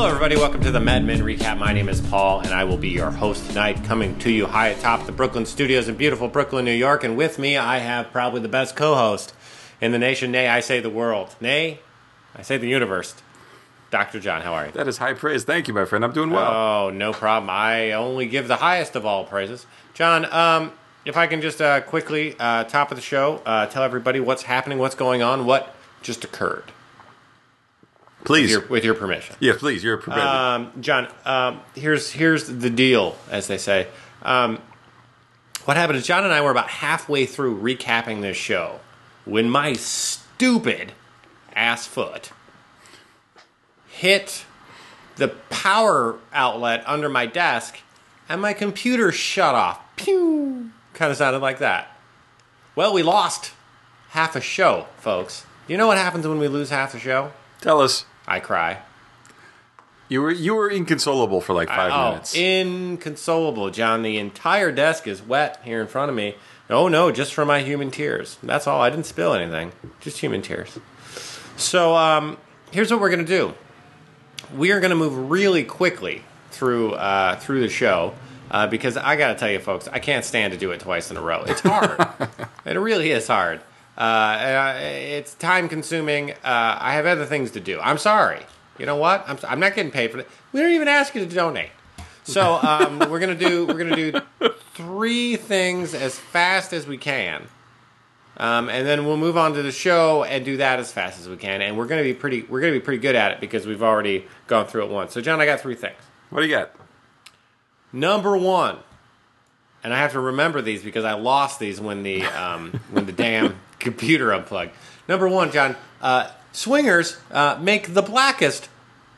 Hello everybody, welcome to the Mad Men Recap. My name is Paul and I will be your host tonight, coming to you high atop the Brooklyn studios in beautiful Brooklyn, New York. And with me, I have probably the best co-host in the nation, nay, I say the world, nay, I say the universe. Dr. John, how are you? That is high praise. Thank you, my friend. I'm doing well. Oh, no problem. I only give the highest of all praises. John, if I can just quickly, top of the show, tell everybody what's happening, what's going on, what just occurred. Please. With your permission. Yeah, please. You're permitted. John, here's the deal, as they say. What happened is John and I were about halfway through recapping this show when my stupid ass foot hit the power outlet under my desk and my computer shut off. Pew! Kind of sounded like that. Well, we lost half a show, folks. You know what happens when we lose half a show? Tell us. I cry. You were inconsolable for like 5 minutes. Inconsolable, John. The entire desk is wet here in front of me. Oh no, just for my human tears. That's all. I didn't spill anything. Just human tears. So here's what we're going to do. We are going to move really quickly through the show because I got to tell you, folks, I can't stand to do it twice in a row. It's hard. It really is hard. It's time-consuming. I have other things to do. I'm sorry. You know what? I'm not getting paid for it. We don't even ask you to donate. So we're gonna do three things as fast as we can, and then we'll move on to the show and do that as fast as we can. And we're gonna be pretty good at it because we've already gone through it once. So John, I got three things. What do you got? Number one, and I have to remember these because I lost these when the damn computer unplugged. Number one, John, swingers make the blackest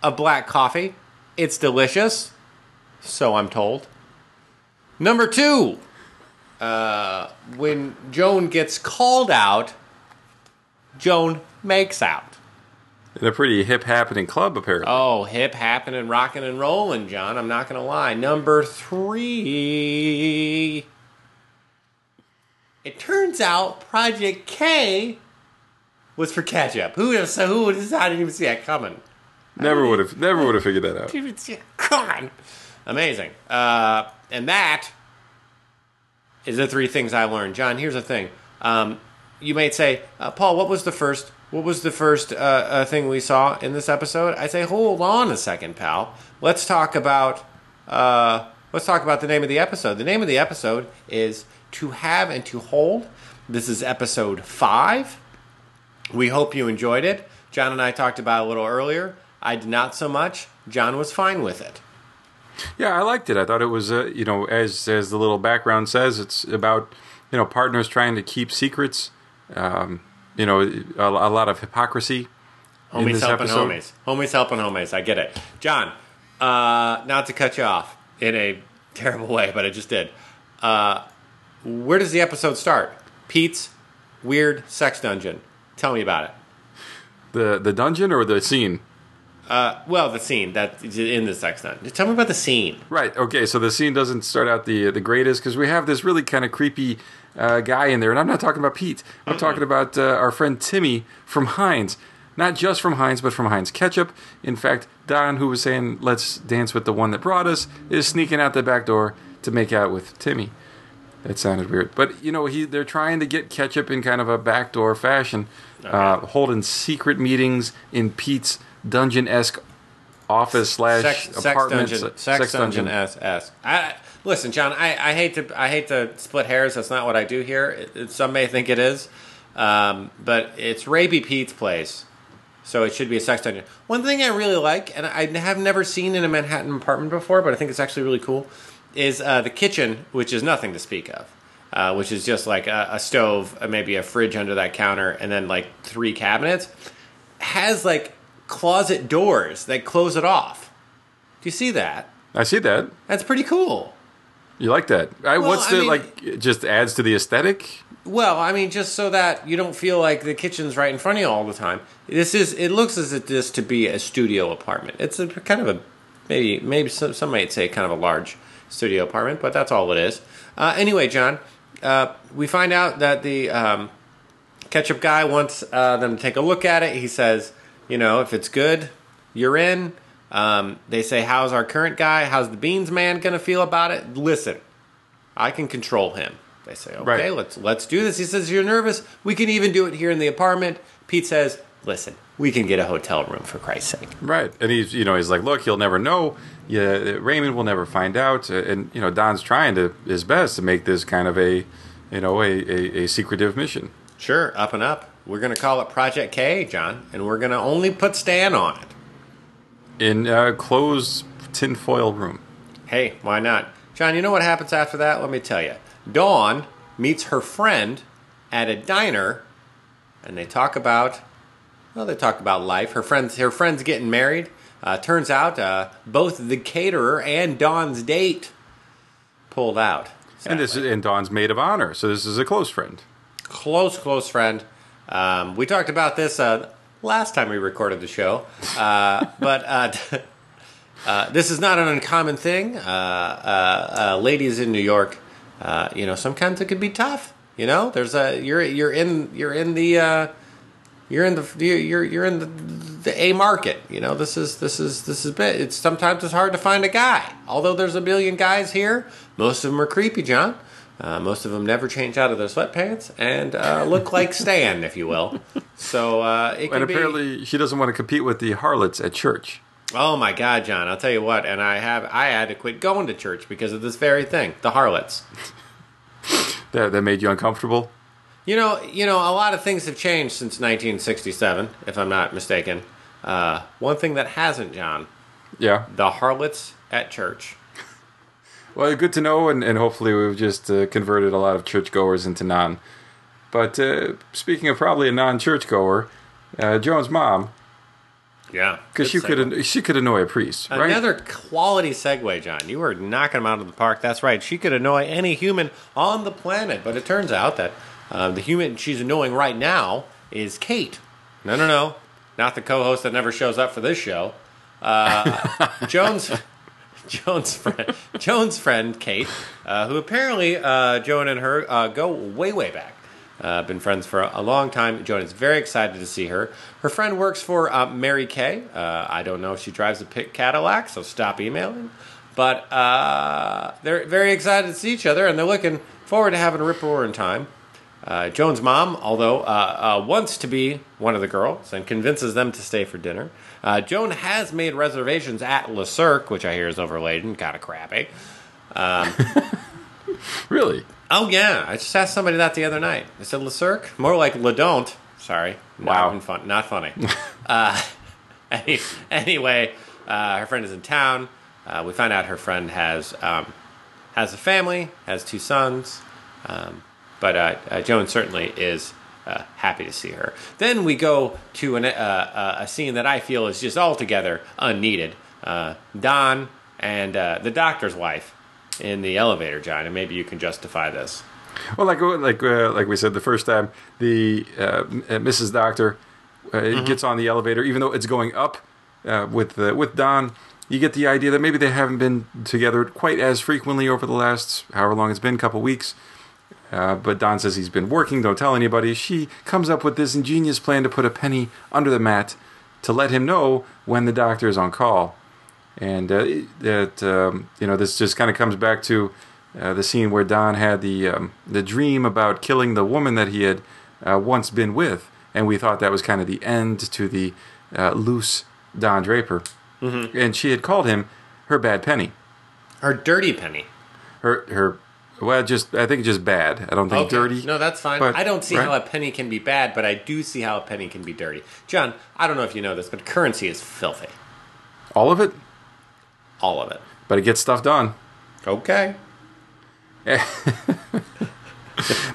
of black coffee. It's delicious, so I'm told. Number two, when Joan gets called out, Joan makes out. In a pretty hip-happening club, apparently. Oh, hip-happening, rocking and rolling, John. I'm not going to lie. Number three... It turns out Project K was for ketchup. Who would have decided? I didn't even see that coming. Never would have figured that out. Come on. Amazing. And that is the three things I learned. John, here's the thing. You might say, Paul, what was the first thing we saw in this episode? I say, hold on a second, pal. Let's talk about the name of the episode. The name of the episode is To Have and to Hold. This is episode 5. We hope you enjoyed it. John and I talked about it a little earlier. I did not so much. John was fine with it. Yeah, I liked it. I thought it was, as the little background says, it's about, partners trying to keep secrets. A lot of hypocrisy. Homies helping homies. Homies helping homies. I get it. John, not to cut you off in a terrible way, but I just did. Where does the episode start? Pete's weird sex dungeon. Tell me about it. The dungeon or the scene? Well, the scene that's in the sex dungeon. Tell me about the scene. Right. Okay. So the scene doesn't start out the greatest because we have this really kind of creepy guy in there, and I'm not talking about Pete. I'm talking about our friend Timmy from Heinz. Not just from Heinz, but from Heinz Ketchup. In fact, Don, who was saying let's dance with the one that brought us, is sneaking out the back door to make out with Timmy. That sounded weird. But, they're trying to get ketchup in kind of a backdoor fashion, okay. Holding secret meetings in Pete's dungeon-esque office /apartment. Sex dungeon-esque. Listen, John, I hate to split hairs. That's not what I do here. Some may think it is. But it's Raby Pete's place, so it should be a sex dungeon. One thing I really like, and I have never seen in a Manhattan apartment before, but I think it's actually really cool, is the kitchen, which is nothing to speak of, which is just like a stove, maybe a fridge under that counter, and then like three cabinets, has like closet doors that close it off. Do you see that? I see that. That's pretty cool. You like that? It just adds to the aesthetic? Well, I mean, just so that you don't feel like the kitchen's right in front of you all the time. It looks as if this to be a studio apartment. It's a kind of a, maybe some might say kind of a large studio apartment, but that's all it is. Anyway, John, we find out that the ketchup guy wants them to take a look at it. He says, if it's good, you're in. They say, how's our current guy? How's the beans man going to feel about it? Listen, I can control him. They say, okay, right. let's do this. He says, you're nervous. We can even do it here in the apartment. Pete says, listen, we can get a hotel room for Christ's sake. Right. And he's, you know, he's like, look, he'll never know. Yeah, Raymond will never find out. And, you know, Don's trying to his best to make this kind of a, you know, a secretive mission. Sure. Up and up. We're going to call it Project K, John, and we're going to only put Stan on it. In a closed tinfoil room. Hey, why not? John, you know what happens after that? Let me tell you. Dawn meets her friend at a diner, and they talk about, well, they talk about life. Her friend's getting married. Turns out both the caterer and Dawn's date pulled out. Sadly. And this is, and Dawn's maid of honor, so this is a close friend. Close friend. We talked about this last time we recorded the show, but this is not an uncommon thing. Ladies in New York, you know, sometimes it can be tough. You know, there's a you're in the A market. You know, this is bit. It's sometimes it's hard to find a guy. Although there's a million guys here, most of them are creepy, John. Most of them never change out of their sweatpants and look like Stan, if you will. So it can be... And apparently she doesn't want to compete with the harlots at church. Oh, my God, John. I'll tell you what. And I had to quit going to church because of this very thing, the harlots. That made you uncomfortable? You know, a lot of things have changed since 1967, if I'm not mistaken. One thing that hasn't, John. Yeah. The harlots at church. Well, good to know, and hopefully we've just converted a lot of churchgoers into non. But speaking of probably a non-churchgoer, Joan's mom. Yeah. Because she could annoy a priest, right? Another quality segue, John. You were knocking them out of the park. That's right. She could annoy any human on the planet. But it turns out that the human she's annoying right now is Kate. No. Not the co-host that never shows up for this show. Joan's friend Kate, who apparently Joan and her go way back. Been friends for a long time. Joan is very excited to see her. Her friend works for Mary Kay. I don't know if she drives a pink Cadillac, so stop emailing. But they're very excited to see each other, and they're looking forward to having a rip-roaring time. Joan's mom, although wants to be one of the girls and convinces them to stay for dinner. Joan has made reservations at Le Cirque, which I hear is overladen and kind of crappy. Really? Oh, yeah. I just asked somebody that the other night. I said Le Cirque? More like Le Don't. Sorry. Wow. Not funny. Anyway, her friend is in town. We find out her friend has a family, has two sons. But Joan certainly is happy to see her. Then we go to a scene that I feel is just altogether unneeded. Don and the doctor's wife in the elevator, John, and maybe you can justify this. Well, like we said the first time, the Mrs. Doctor gets on the elevator, even though it's going up with Don. You get the idea that maybe they haven't been together quite as frequently over the last however long it's been, couple weeks. But Don says he's been working, don't tell anybody. She comes up with this ingenious plan to put a penny under the mat to let him know when the doctor is on call. And you know, this just kind of comes back to the scene where Don had the dream about killing the woman that he had once been with. And we thought that was kind of the end to the loose Don Draper. Mm-hmm. And she had called him her bad penny. Her dirty penny. Her... Well, I think just bad. I don't think dirty. No, that's fine. But, I don't see how a penny can be bad, but I do see how a penny can be dirty. John, I don't know if you know this, but currency is filthy. All of it? All of it. But it gets stuff done. Okay. Yeah.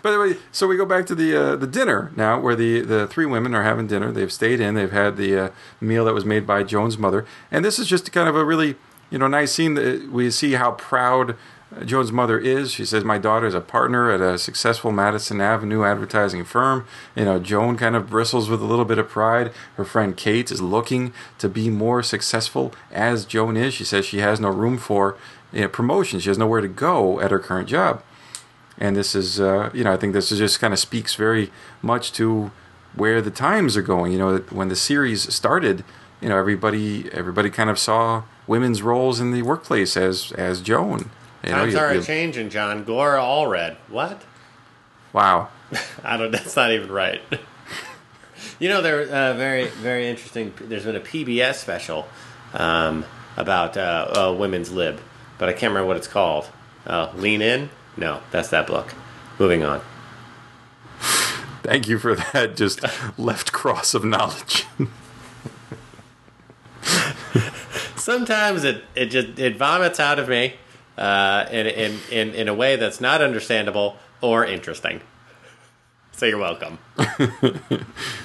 By the way, so we go back to the dinner now, where the three women are having dinner. They've stayed in. They've had the meal that was made by Joan's mother. And this is just kind of a really, you know, nice scene that we see how proud Joan's mother is. She says, my daughter is a partner at a successful Madison Avenue advertising firm. You know, Joan kind of bristles with a little bit of pride. Her friend Kate is looking to be more successful as Joan is. She says she has no room for promotion. She has nowhere to go at her current job. And this is, you know, I think this is just kind of speaks very much to where the times are going. You know, when the series started, you know, everybody kind of saw women's roles in the workplace as Joan. You know, Times are changing, John. Gloria Allred. What? Wow. I don't. That's not even right. You know, there very, very interesting. There's been a PBS special about women's lib, but I can't remember what it's called. Lean In? No, that's that book. Moving on. Thank you for that. Just left cross of knowledge. Sometimes it just vomits out of me in a way that's not understandable or interesting. So you're welcome.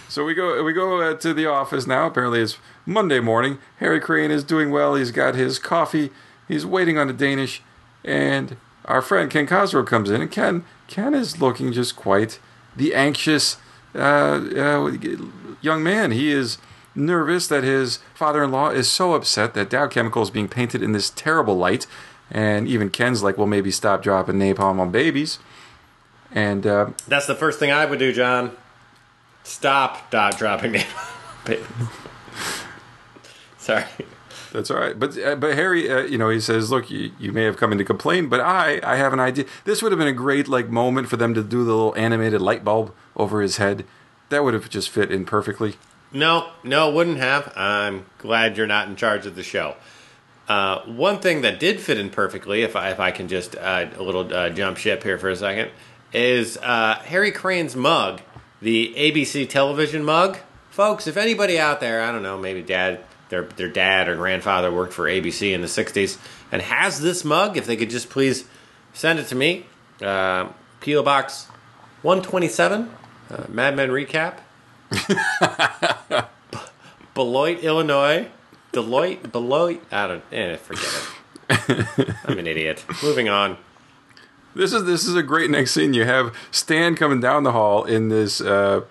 So we go to the office now. Apparently it's Monday morning. Harry Crane is doing well. He's got his coffee. He's waiting on a Danish. And our friend Ken Cosgrove comes in. And Ken is looking just quite the anxious young man. He is nervous that his father-in-law is so upset that Dow Chemical is being painted in this terrible light. And even Ken's like, well, maybe stop dropping napalm on babies. And that's the first thing I would do, John. Stop dropping napalm. Sorry. That's all right. But Harry, you know, he says, look, you may have come in to complain, but I have an idea. This would have been a great moment for them to do the little animated light bulb over his head. That would have just fit in perfectly. No, wouldn't have. I'm glad you're not in charge of the show. One thing that did fit in perfectly, if I can just a little jump ship here for a second, is Harry Crane's mug, the ABC television mug. Folks, if anybody out there, I don't know, maybe their dad or grandfather worked for ABC in the 60s and has this mug, if they could just please send it to me. P.O. Box 127, Mad Men Recap. Beloit, Illinois. Beloit. Forget it. I'm an idiot. Moving on. This is a great next scene. You have Stan coming down the hall in this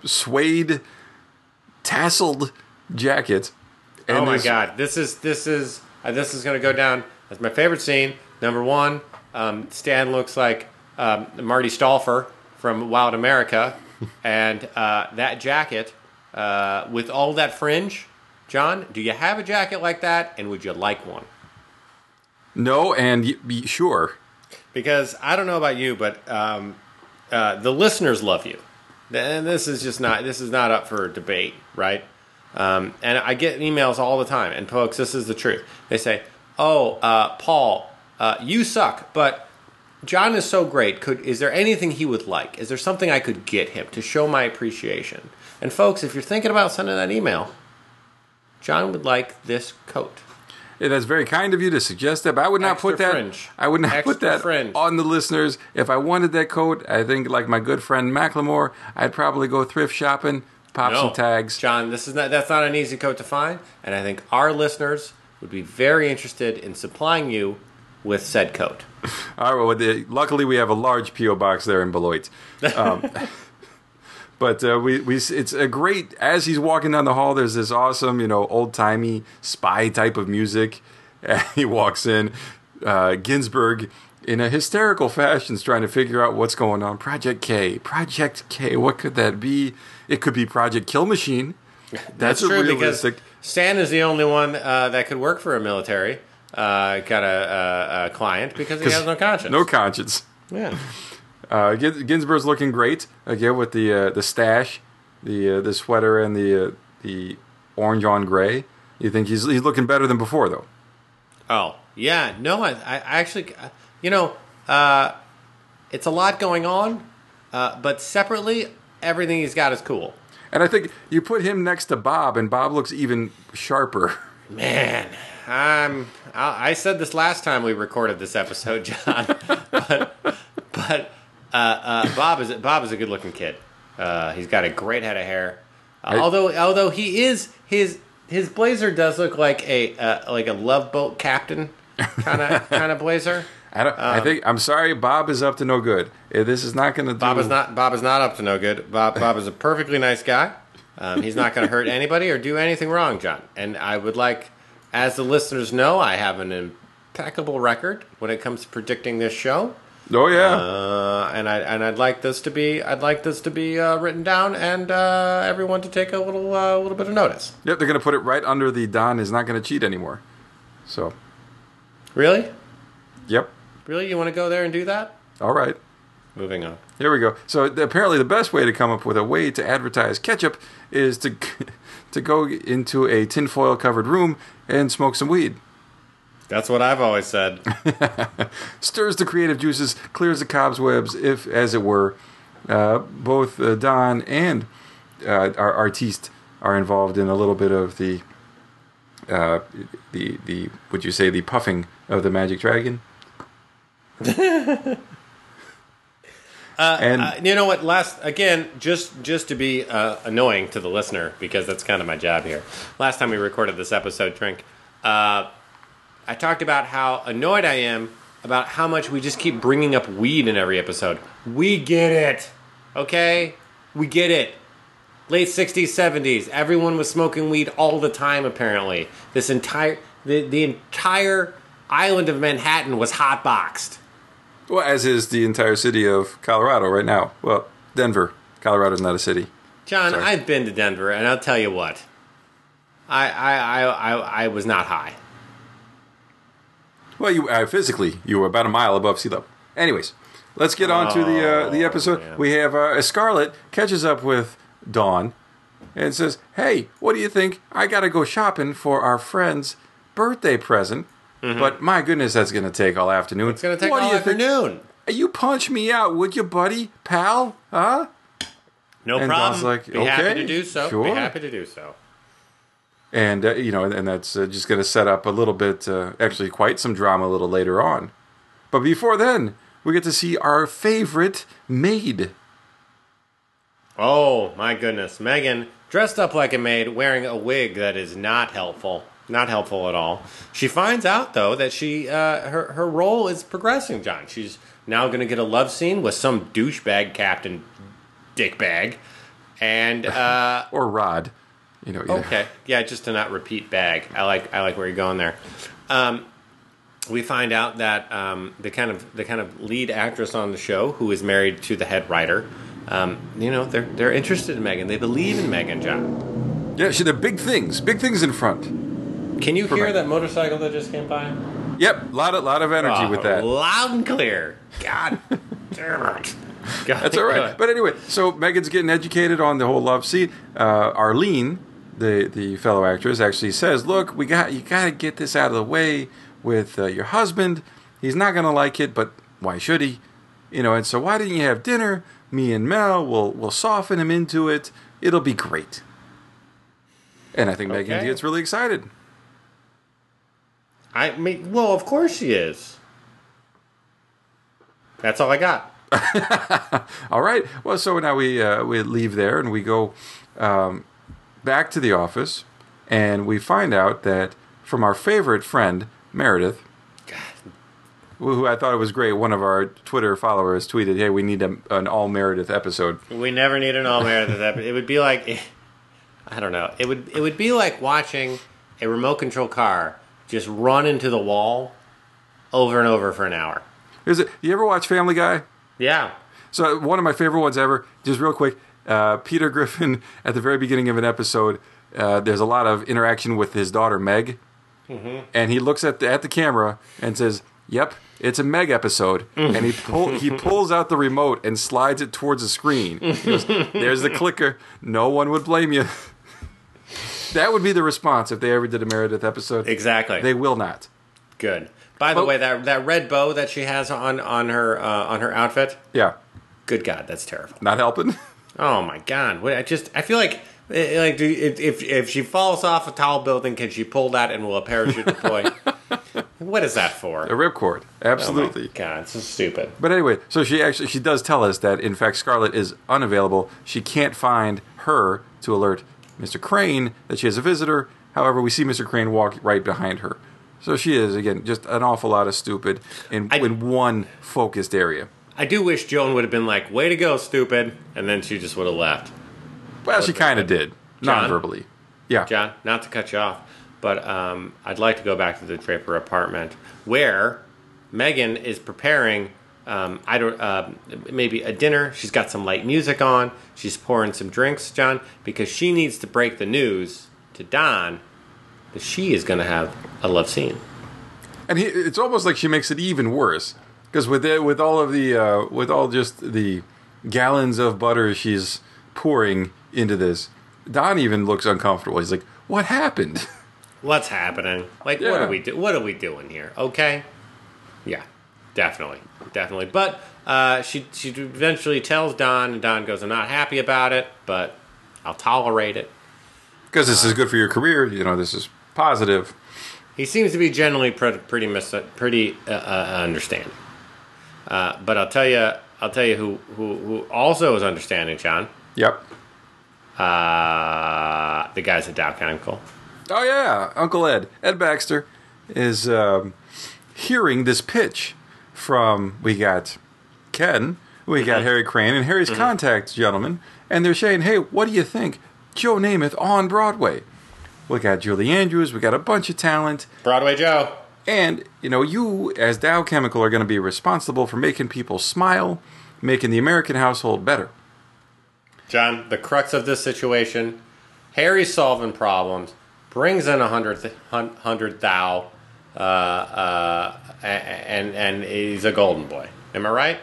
suede tasseled jacket. And oh my God! This is going to go down as my favorite scene. Number one, Stan looks like Marty Stauffer from Wild America, and that jacket with all that fringe. John, do you have a jacket like that, and would you like one? No, and sure. Because I don't know about you, but the listeners love you, and this is not up for debate, right? And I get emails all the time, and folks, this is the truth. They say, oh, Paul, you suck, but John is so great. Is there anything he would like? Is there something I could get him to show my appreciation? And folks, if you're thinking about sending that email, John would like this coat. Yeah, that's very kind of you to suggest that, but I would not put that fringe. I would not put that fringe on the listeners. If I wanted that coat, I think like my good friend Macklemore, I'd probably go thrift shopping. Some tags. John, that's not an easy coat to find, and I think our listeners would be very interested in supplying you with said coat. All right, well, luckily we have a large P.O. box there in Beloit. But it's a great, as he's walking down the hall, there's this awesome, you know, old-timey spy type of music. And he walks in, Ginsburg, in a hysterical fashion, is trying to figure out what's going on. Project K, what could that be? It could be Project Kill Machine. That's true, realistic. Because Stan is the only one that could work for a military kind of client because he has no conscience. No conscience. Yeah. Ginsburg's looking great again with the stash, the sweater, and the orange on gray. You think he's looking better than before though? Oh yeah, no, I actually. You know, it's a lot going on, but separately, everything he's got is cool. And I think you put him next to Bob, and Bob looks even sharper. Man, I said this last time we recorded this episode, John, but Bob is a good-looking kid. He's got a great head of hair. Although he is his blazer does look like a Love Boat captain kind of blazer. I'm sorry, Bob is up to no good. This is not going to do. Bob is not up to no good. Bob is a perfectly nice guy. He's not going to hurt anybody or do anything wrong, John. And I would like, as the listeners know, I have an impeccable record when it comes to predicting this show. Oh yeah. And I'd like this to be written down, and everyone to take a little bit of notice. Yep, they're gonna put it right under the Don is not gonna cheat anymore. So. Really? Yep. Really, you want to go there and do that? All right. Moving on. Here we go. So apparently, the best way to come up with a way to advertise ketchup is to go into a tinfoil covered room and smoke some weed. That's what I've always said. Stirs the creative juices, clears the cobwebs, if, as it were, both Don and our artiste are involved in a little bit of the would you say the puffing of the magic dragon? And you know what? Just to be annoying to the listener, because that's kind of my job here. Last time we recorded this episode, Trink. I talked about how annoyed I am about how much we just keep bringing up weed in every episode. We get it. Okay? We get it. Late 60s, 70s. Everyone was smoking weed all the time, apparently. This entire... The entire island of Manhattan was hotboxed. Well, as is the entire city of Colorado right now. Well, Denver. Colorado's not a city. John, sorry. I've been to Denver, and I'll tell you what. I was not high. Well, you were about a mile above sea level. Anyways, let's get on to the episode. Man. We have Scarlett catches up with Dawn and says, "Hey, what do you think? I gotta go shopping for our friend's birthday present." Mm-hmm. But my goodness, that's gonna take all afternoon. It's gonna take all afternoon. You punch me out, would you, buddy, pal? Huh? No and problem. Dawn's like, "Okay, happy to do so. Sure. Be happy to do so." And, and that's just going to set up a little bit, actually quite some drama a little later on. But before then, we get to see our favorite maid. Oh, my goodness. Megan, dressed up like a maid, wearing a wig that is not helpful. Not helpful at all. She finds out, though, that she her role is progressing, John. She's now going to get a love scene with some douchebag Captain Dickbag. And, or Rod. Okay, yeah, just to not repeat bag. I like where you're going there. We find out that the kind of lead actress on the show, who is married to the head writer, they're interested in Megan. They believe in Megan, John. Yeah, she, they're big things in front. Can you hear that motorcycle that just came by? Yep, lot of energy with that. Loud and clear. God damn it. That's all right. But anyway, so Megan's getting educated on the whole love scene. Arlene, the fellow actress, actually says, "Look, you got to get this out of the way with your husband. He's not going to like it, but why should he? And so why didn't you have dinner? Me and Mel will soften him into it. It'll be great." And I think Megan gets really excited. I mean, well, of course she is. That's all I got. All right. Well, so now we leave there and we go back to the office, and we find out that from our favorite friend Meredith, who I thought it was great. One of our Twitter followers tweeted, "Hey, we need an all Meredith episode." We never need an all Meredith episode. It would be like, I don't know. It would be like watching a remote control car just run into the wall over and over for an hour. Is it? You ever watch Family Guy? Yeah. So one of my favorite ones ever, just real quick, Peter Griffin, at the very beginning of an episode, there's a lot of interaction with his daughter, Meg. Mm-hmm. And he looks at the camera and says, "Yep, it's a Meg episode." And he pulls out the remote and slides it towards the screen. He goes, "There's the clicker. No one would blame you." That would be the response if they ever did a Meredith episode. Exactly. They will not. Good. By the way, that red bow that she has on her outfit. Yeah. Good God, that's terrible. Not helping. Oh my God! I feel like if she falls off a tall building, can she pull that and will a parachute deploy? What is that for? A ripcord. Absolutely. Oh my God, it's so stupid. But anyway, so she does tell us that in fact Scarlett is unavailable. She can't find her to alert Mr. Crane that she has a visitor. However, we see Mr. Crane walk right behind her. So she is, again, just an awful lot of stupid in one focused area. I do wish Joan would have been like, "Way to go, stupid," and then she just would have left. Well, she kind of did, non-verbally. Yeah. John, not to cut you off, but I'd like to go back to the Draper apartment, where Megan is preparing maybe a dinner. She's got some light music on. She's pouring some drinks, John, because she needs to break the news to Don that she is going to have a love scene. And it's almost like she makes it even worse, because with all the gallons of butter she's pouring into this, Don even looks uncomfortable. He's like, "What happened? What's happening? Like, yeah. What are we doing here? Okay, yeah." Definitely. But she eventually tells Don, and Don goes, "I'm not happy about it, but I'll tolerate it. Because this is good for your career. You know, this is positive." He seems to be generally pretty understanding. But I'll tell you who also is understanding, John. Yep. The guys at Dow Chemical. Oh yeah, Uncle Ed. Ed Baxter is hearing this pitch. We got Ken, we got Harry Crane, and Harry's contact gentlemen, and they're saying, "Hey, what do you think? Joe Namath on Broadway. We got Julie Andrews, we got a bunch of talent. Broadway Joe. And, you know, you as Dow Chemical are going to be responsible for making people smile, making the American household better." John, the crux of this situation, Harry's solving problems, brings in 100 thou. And he's a golden boy. Am I right?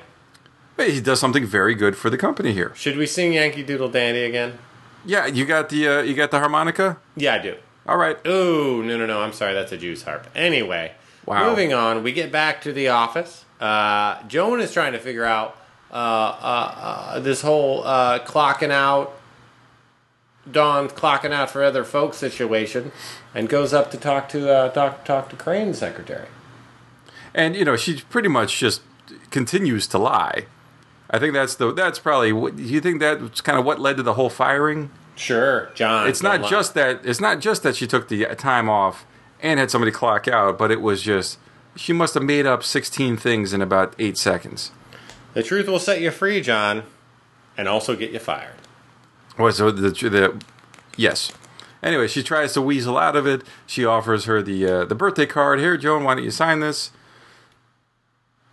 He does something very good for the company here. Should we sing Yankee Doodle Dandy again? Yeah, you got the harmonica? Yeah, I do. All right. Ooh, no. I'm sorry, that's a Jew's harp. Anyway, wow. Moving on, we get back to the office. Joan is trying to figure out this whole clocking out, Dawn's clocking out for other folks situation, and goes up to talk to Crane's secretary. And you know, she pretty much just continues to lie. I think that's probably. Do you think that's kind of what led to the whole firing? Sure, John. It's not just that she took the time off and had somebody clock out, but it was just she must have made up 16 things in about 8 seconds. The truth will set you free, John, and also get you fired. Yes. Anyway, she tries to weasel out of it. She offers her the birthday card. "Here, Joan, why don't you sign this?"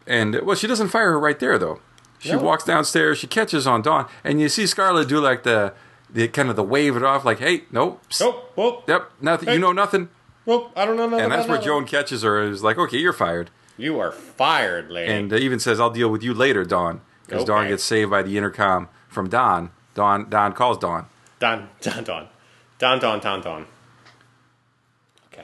And, well, she doesn't fire her right there, though. She walks downstairs. She catches on Dawn. And you see Scarlett do, like, the kind of the wave it off, like, "Hey, nope. Nope. Whoop. Yep, nothing. Hey. You know nothing. Nope, I don't know nothing." And that's where Joan catches her and is like, "Okay, you're fired. You are fired, lady." And even says, "I'll deal with you later, Dawn." Because Dawn gets saved by the intercom from Don. Don calls Dawn. Don. Okay.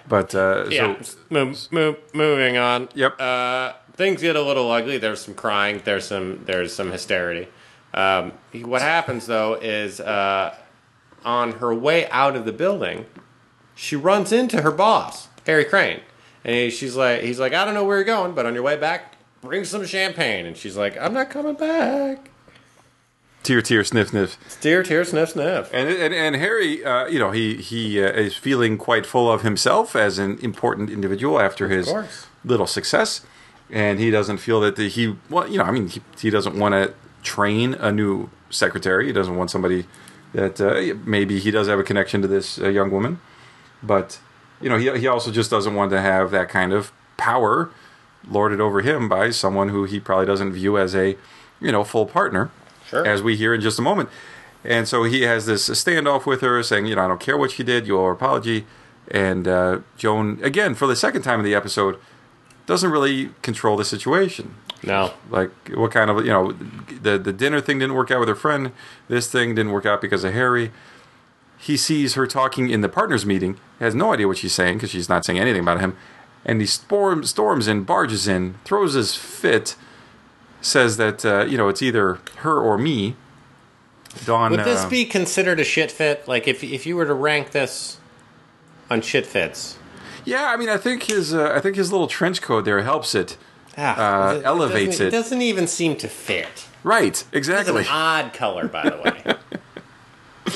But, yeah. So... moving on. Yep. Things get a little ugly. There's some crying. There's some hysteria. What happens, though, is on her way out of the building, she runs into her boss, Harry Crane. And he's like, "I don't know where you're going, but on your way back, bring some champagne." And she's like, "I'm not coming back." Tear, tear, sniff, sniff. Tear, tear, sniff, sniff. And Harry, you know, he is feeling quite full of himself as an important individual after his little success, and he doesn't feel that he doesn't want to train a new secretary. He doesn't want somebody that maybe he does have a connection to this young woman, but you know, he also just doesn't want to have that kind of power lorded over him by someone who he probably doesn't view as a, you know, full partner. Sure. As we hear in just a moment. And so he has this standoff with her saying, you know, "I don't care what she did, you owe her apology." And Joan, again, for the second time in the episode, doesn't really control the situation. No. Like, what kind of, you know, the dinner thing didn't work out with her friend. This thing didn't work out because of Harry. He sees her talking in the partners meeting, has no idea what she's saying because she's not saying anything about him. And he storms in, barges in, throws his fit, says that, you know, it's either her or me. Dawn, would this be considered a shit fit? Like, if you were to rank this on shit fits? Yeah, I mean, I think his little trench coat there helps it, elevates it. It doesn't even seem to fit. Right, exactly. It's an odd color, by the way.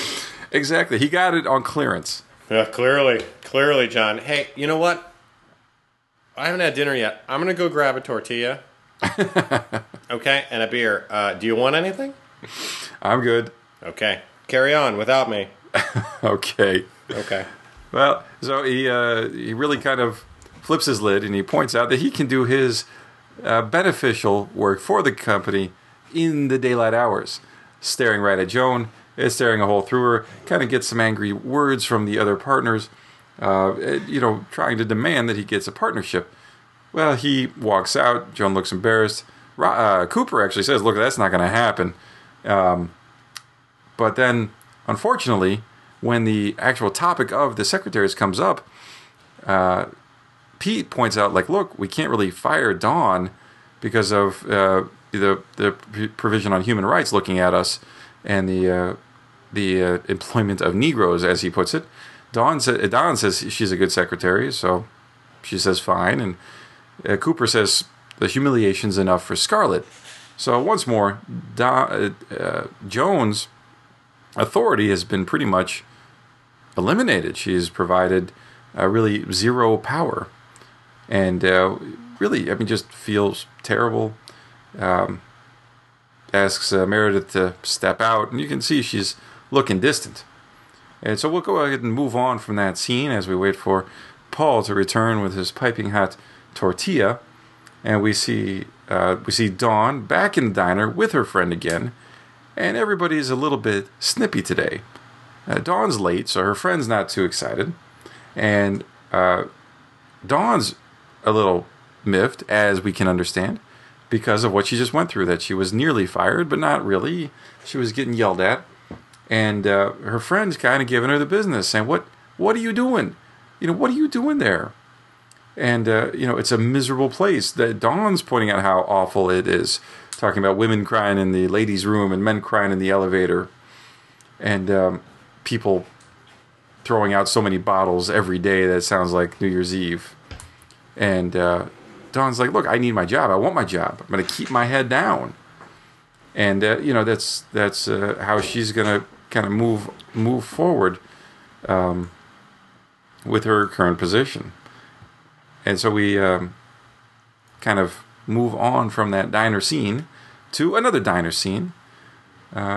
Exactly. He got it on clearance. Yeah, clearly, John. Hey, you know what? I haven't had dinner yet. I'm going to go grab a tortilla. Okay, and a beer. Do you want anything? I'm good. Okay, carry on without me. Okay. Well, so he really kind of flips his lid, and he points out that he can do his beneficial work for the company in the daylight hours. Staring right at Joan, is staring a hole through her, kind of gets some angry words from the other partners, you know, trying to demand that he gets a partnership. Well, he walks out. Joan looks embarrassed. Cooper actually says, look, that's not going to happen. But then, unfortunately, when the actual topic of the secretaries comes up, Pete points out, like, look, we can't really fire Dawn because of the provision on human rights looking at us and the employment of Negroes, as he puts it. Don says she's a good secretary, so she says fine. And Cooper says the humiliation's enough for Scarlett. So once more, Joan's authority has been pretty much eliminated. She's provided really zero power. And really, I mean, just feels terrible. Asks Meredith to step out, and you can see she's looking distant. And so we'll go ahead and move on from that scene as we wait for Paul to return with his piping hot tortilla. And we see Dawn back in the diner with her friend again, and everybody's a little bit snippy today. Dawn's late, so her friend's not too excited, and Dawn's a little miffed, as we can understand, because of what she just went through, that she was nearly fired, but not really. She was getting yelled at, and her friend's kind of giving her the business, saying, "What are you doing? You know, what are you doing there?" And, you know, it's a miserable place. Dawn's pointing out how awful it is, talking about women crying in the ladies' room and men crying in the elevator, and people throwing out so many bottles every day that it sounds like New Year's Eve. And Dawn's like, look, I need my job. I want my job. I'm going to keep my head down. And, you know, that's how she's going to kind of move forward with her current position. And so we kind of move on from that diner scene to another diner scene.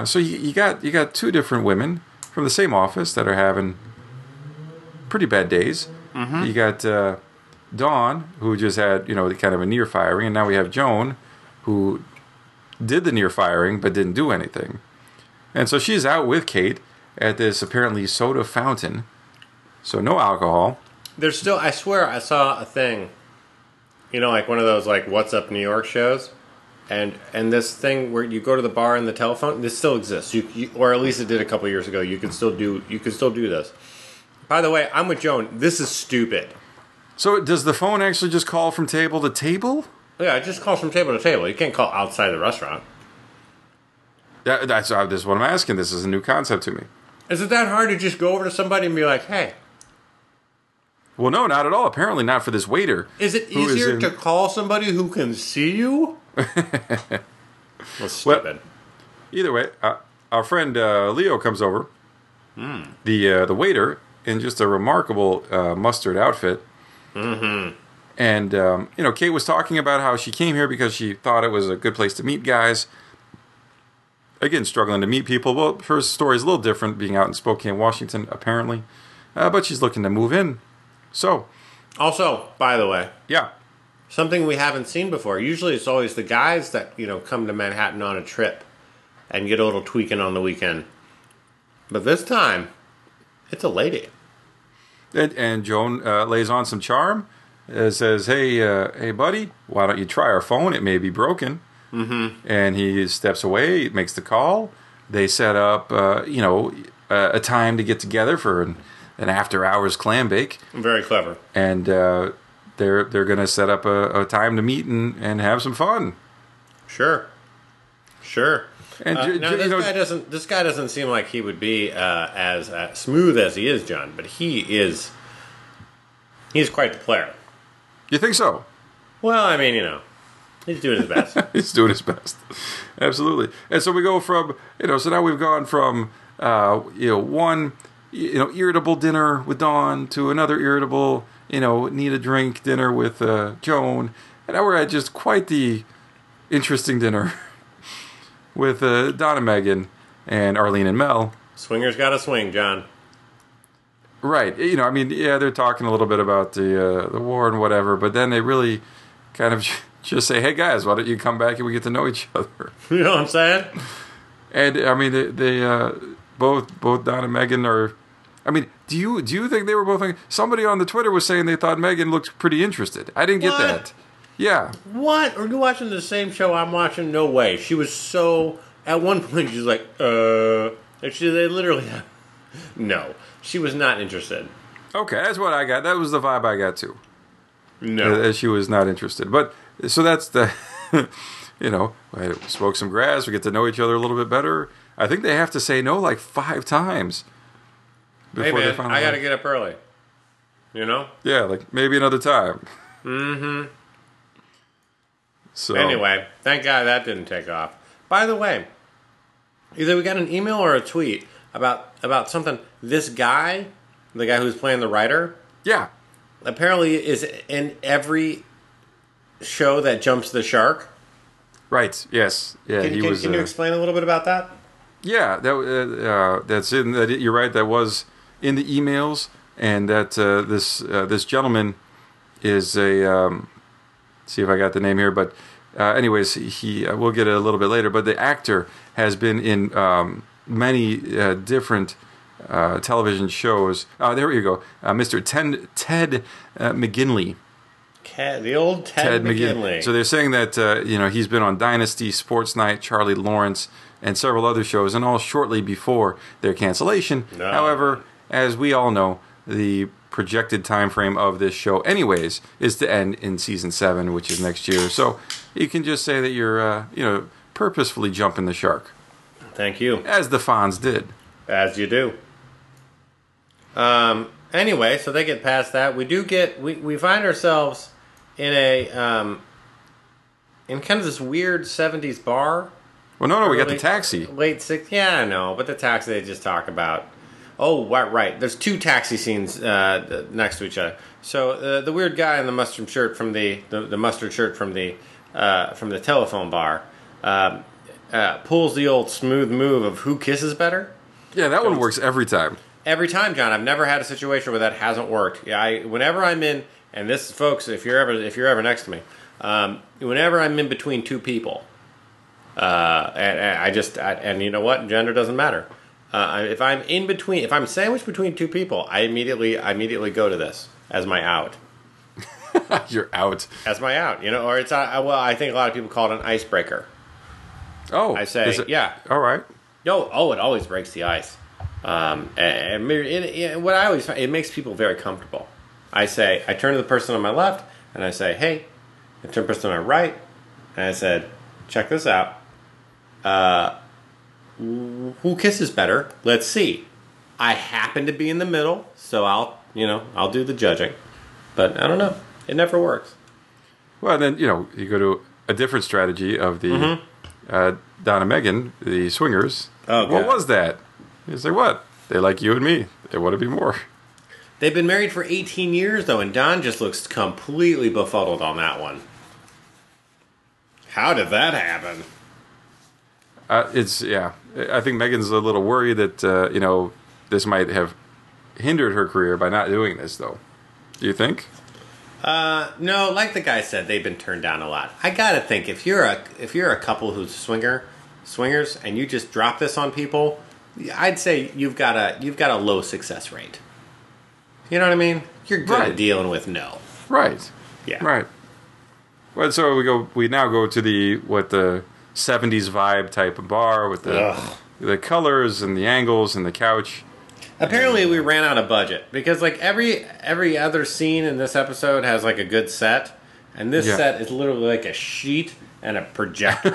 So you got two different women from the same office that are having pretty bad days. Mm-hmm. You got Dawn, who just had, you know, kind of a near firing, and now we have Joan, who did the near firing but didn't do anything. And so she's out with Kate at this apparently soda fountain. So no alcohol. There's still, I swear, I saw a thing, you know, like one of those, like, What's Up New York shows, and this thing where you go to the bar and the telephone, this still exists, you or at least it did a couple years ago. You can still do this. By the way, I'm with Joan. This is stupid. So does the phone actually just call from table to table? Yeah, it just calls from table to table. You can't call outside the restaurant. That's what I'm asking. This is a new concept to me. Is it that hard to just go over to somebody and be like, hey? Well, no, not at all. Apparently not for this waiter. Is it easier to call somebody who can see you? That's stupid. Well, either way, our friend Leo comes over, the waiter, in just a remarkable mustard outfit. Mm-hmm. And, you know, Kate was talking about how she came here because she thought it was a good place to meet guys. Again, struggling to meet people. Well, her story's a little different, being out in Spokane, Washington, apparently. But she's looking to move in. So, also, by the way, yeah, something we haven't seen before. Usually, it's always the guys that, you know, come to Manhattan on a trip and get a little tweaking on the weekend. But this time, it's a lady. And Joan lays on some charm. Says, "Hey, buddy, why don't you try our phone? It may be broken." Mm-hmm. And he steps away, makes the call. They set up, you know, a time to get together for an after-hours clam bake. Very clever. And they're going to set up a time to meet and have some fun. Sure. And now this guy doesn't seem like he would be as smooth as he is, John. But he's quite the player. You think so? Well, I mean, you know, he's doing his best. Absolutely. And so we go from, you know, so now we've gone from you know, one, you know, irritable dinner with Dawn to another irritable, you know, need a drink dinner with Joan. And now we're at just quite the interesting dinner with Don and Megan and Arlene and Mel. Swingers gotta swing, John. Right. You know, I mean, yeah, they're talking a little bit about the war and whatever, but then they really kind of Just say, hey, guys, why don't you come back and we get to know each other? You know what I'm saying? And, I mean, both Don and Megan are... I mean, do you think they were both... Thinking, somebody on the Twitter was saying they thought Megan looked pretty interested. I didn't get that. Yeah. What? Are you watching the same show I'm watching? No way. She was so... At one point, she's like, And they literally... No. She was not interested. Okay, that's what I got. That was the vibe I got, too. No. She was not interested. But, so that's the... You know, smoke some grass, we get to know each other a little bit better. I think they have to say no like 5 times before they finally... I gotta get up early. You know? Yeah, like maybe another time. Mm-hmm. So anyway, thank God that didn't take off. By the way, either we got an email or a tweet about something. This guy, the guy who's playing the writer, yeah, apparently is in every show that jumps the shark. Right. Yes. Yeah. Can you explain a little bit about that? Yeah. That's in. You're right. That was in the emails, and that this gentleman is a. See if I got the name here, but anyways, we'll get it a little bit later. But the actor has been in many different television shows. There you go, Mr. Ted McGinley. The old Ted McGinley. So they're saying that he's been on Dynasty, Sports Night, Charlie Lawrence, and several other shows, and all shortly before their cancellation. No. However, as we all know, the projected time frame of this show, anyways, is to end in season 7, which is next year. So you can just say that you're, purposefully jumping the shark. Thank you. As the Fonz did. As you do. Anyway, so they get past that. We do get. We find ourselves in a in kind of this weird 70s bar. Well, no, we got the taxi. Late 60s. Yeah, I know, but the taxi they just talk about. Oh, right. There's 2 taxi scenes next to each other. So the weird guy in the mustard shirt from the mustard shirt from the telephone bar pulls the old smooth move of who kisses better. Yeah, that one works every time. Every time, John. I've never had a situation where that hasn't worked. Yeah, whenever I'm in, and this, folks, if you're ever next to me, whenever I'm in between 2 people, and you know what, gender doesn't matter. If I'm in between, if I'm sandwiched between 2 people, I immediately go to this as my out. You're out. As my out, or it's, I think a lot of people call it an icebreaker. Oh. I say, yeah. All right. No, it always breaks the ice. And what I always find, it makes people very comfortable. I turn to the person on my left and I say, hey, I turn to the person on my right and I said, check this out. Who kisses better? Let's see. I happen to be in the middle, so I'll do the judging. But I don't know. It never works. Well, then, you go to a different strategy of the Don and Megan, the swingers. Oh, God. What was that? You say, what? They like you and me. They want to be more. They've been married for 18 years, though, and Don just looks completely befuddled on that one. How did that happen? I think Megan's a little worried that, this might have hindered her career by not doing this, though. Do you think? No, like the guy said, they've been turned down a lot. I gotta think, if you're a couple who's swingers, and you just drop this on people, I'd say you've got a low success rate. You know what I mean? You're good at dealing with no. Right. Yeah. Right. Well, so we now go to the 70s vibe type of bar with the colors and the angles and the couch. Apparently we ran out of budget because like every other scene in this episode has like a good set, and this set is literally like a sheet and a projector.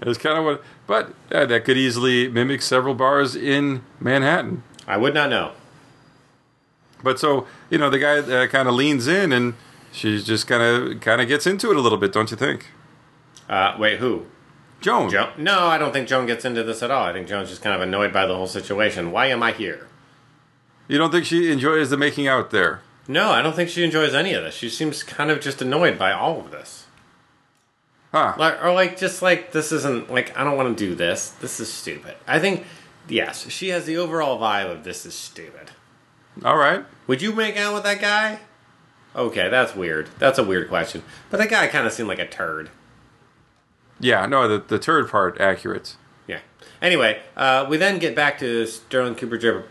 That's kind of what, but that could easily mimic several bars in Manhattan. I would not know. But so, the guy kind of leans in and she's just kind of gets into it a little bit, don't you think? Wait, who? Joan. No, I don't think Joan gets into this at all. I think Joan's just kind of annoyed by the whole situation. Why am I here? You don't think she enjoys the making out there? No, I don't think she enjoys any of this. She seems kind of just annoyed by all of this. Huh. This isn't, I don't want to do this. This is stupid. I think, yes, she has the overall vibe of this is stupid. All right. Would you make out with that guy? Okay, that's weird. That's a weird question. But that guy kind of seemed like a turd. Yeah, no, the turd part, accurate. Yeah. Anyway, we then get back to Sterling Cooper Draper.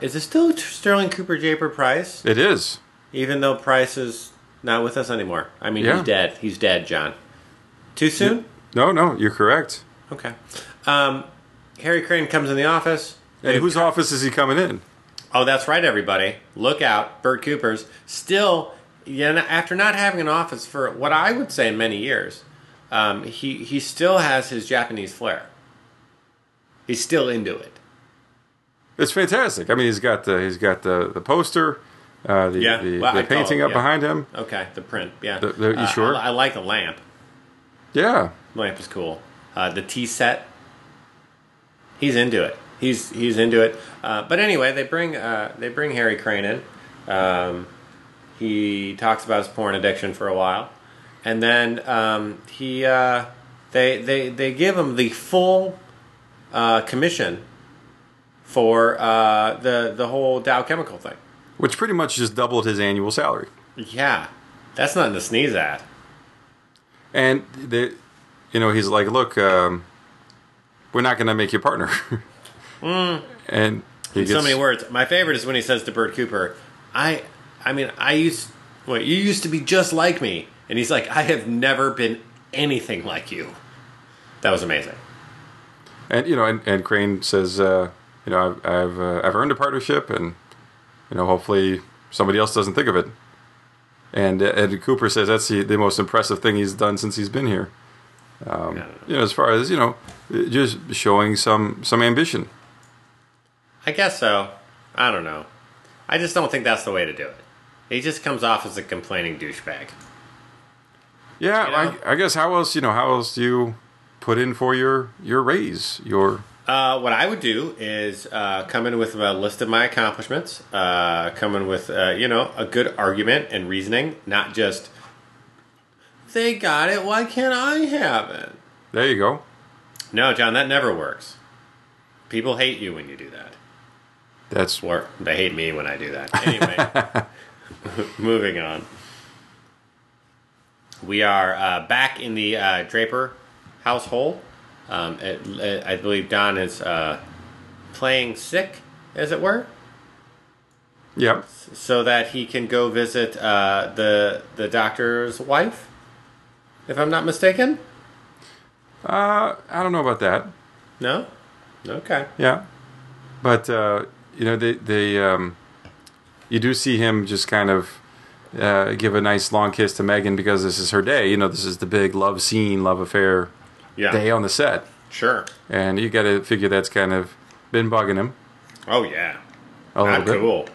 Is it still Sterling Cooper Draper Price? It is. Even though Price is not with us anymore. I mean, yeah. He's dead. He's dead, John. Too soon? No, you're correct. Okay. Harry Crane comes in the office. And whose office is he coming in? Oh, that's right, everybody. Look out. Bert Cooper's. Still, after not having an office for what I would say many years, he still has his Japanese flair. He's still into it. It's fantastic. I mean, he's got the poster, the painting up behind him. Okay, the print. Yeah, you sure? I like the lamp. Yeah, the lamp is cool. The tea set. He's into it. He's into it. But anyway, they bring Harry Crane in. He talks about his porn addiction for a while, and then they give him the full commission for the whole Dow Chemical thing, which pretty much just doubled his annual salary. Yeah, that's nothing to sneeze at. And he's like, look, we're not going to make you a partner. And he gets so many words. My favorite is when he says to Bert Cooper, you used to be just like me, and he's like, I have never been anything like you. That was amazing. And and Crane says, I've earned a partnership, and hopefully somebody else doesn't think of it. And Cooper says that's the most impressive thing he's done since he's been here. As far as just showing some ambition. I guess so. I don't know. I just don't think that's the way to do it. He just comes off as a complaining douchebag. Yeah, I guess how else do you put in for your raise? What I would do is come in with a list of my accomplishments, come in with, a good argument and reasoning, not just, they got it, why can't I have it? There you go. No, John, that never works. People hate you when you do that. They hate me when I do that. Anyway, moving on. We are back in the Draper household. I believe Don is playing sick, as it were. Yep. So that he can go visit the doctor's wife, if I'm not mistaken. I don't know about that. No. Okay. Yeah. But you do see him just kind of give a nice long kiss to Megan because this is her day. This is the big love scene, love affair. Yeah. Day on the set. Sure. And you got to figure that's kind of been bugging him. Oh, yeah. Not cool.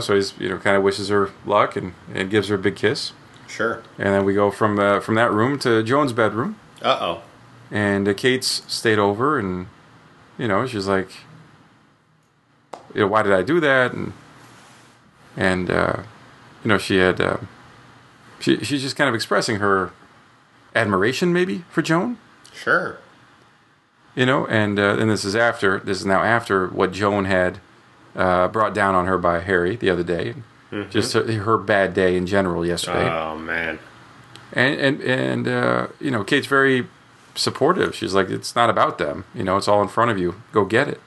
So he's, kind of wishes her luck and gives her a big kiss. Sure. And then we go from that room to Joan's bedroom. Uh-oh. And Kate's stayed over and, she's like, why did I do that? And she had, she's just kind of expressing her admiration, maybe, for Joan? Sure. And this is now after what Joan had brought down on her by Harry the other day. Mm-hmm. Just her bad day in general yesterday. Oh, man. And Kate's very supportive. She's like, it's not about them. It's all in front of you. Go get it.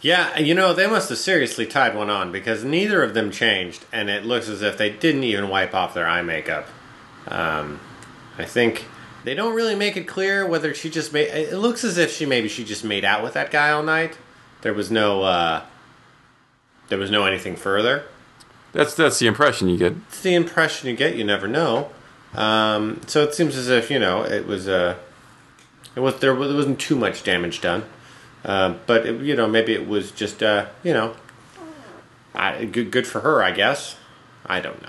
Yeah, they must have seriously tied one on because neither of them changed, and it looks as if they didn't even wipe off their eye makeup. I think they don't really make it clear whether she just made... It looks as if she just made out with that guy all night. There was no anything further. That's the impression you get. It's the impression you get. You never know. So it seems as if there wasn't too much damage done. But it, maybe it was just good for her, I guess. I don't know.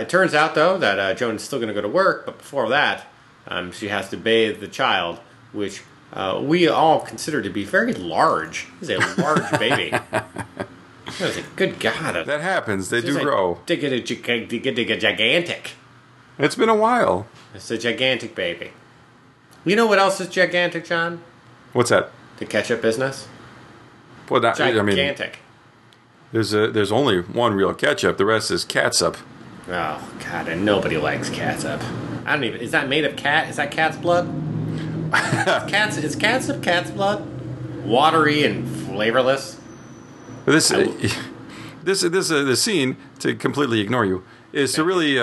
It turns out, though, that Joan's still going to go to work, but before that, she has to bathe the child, which we all consider to be very large. He's a large baby. I was like, good God. That happens. They do grow. Gigantic. It's been a while. It's a gigantic baby. You know what else is gigantic, John? What's that? The ketchup business. Well, gigantic. There's only one real ketchup. The rest is catsup. Oh, God, and nobody likes catsup. I don't even... Is that made of cat? Is that cat's blood? Is catsup cat's blood? Watery and flavorless? This scene, to completely ignore you, is to really,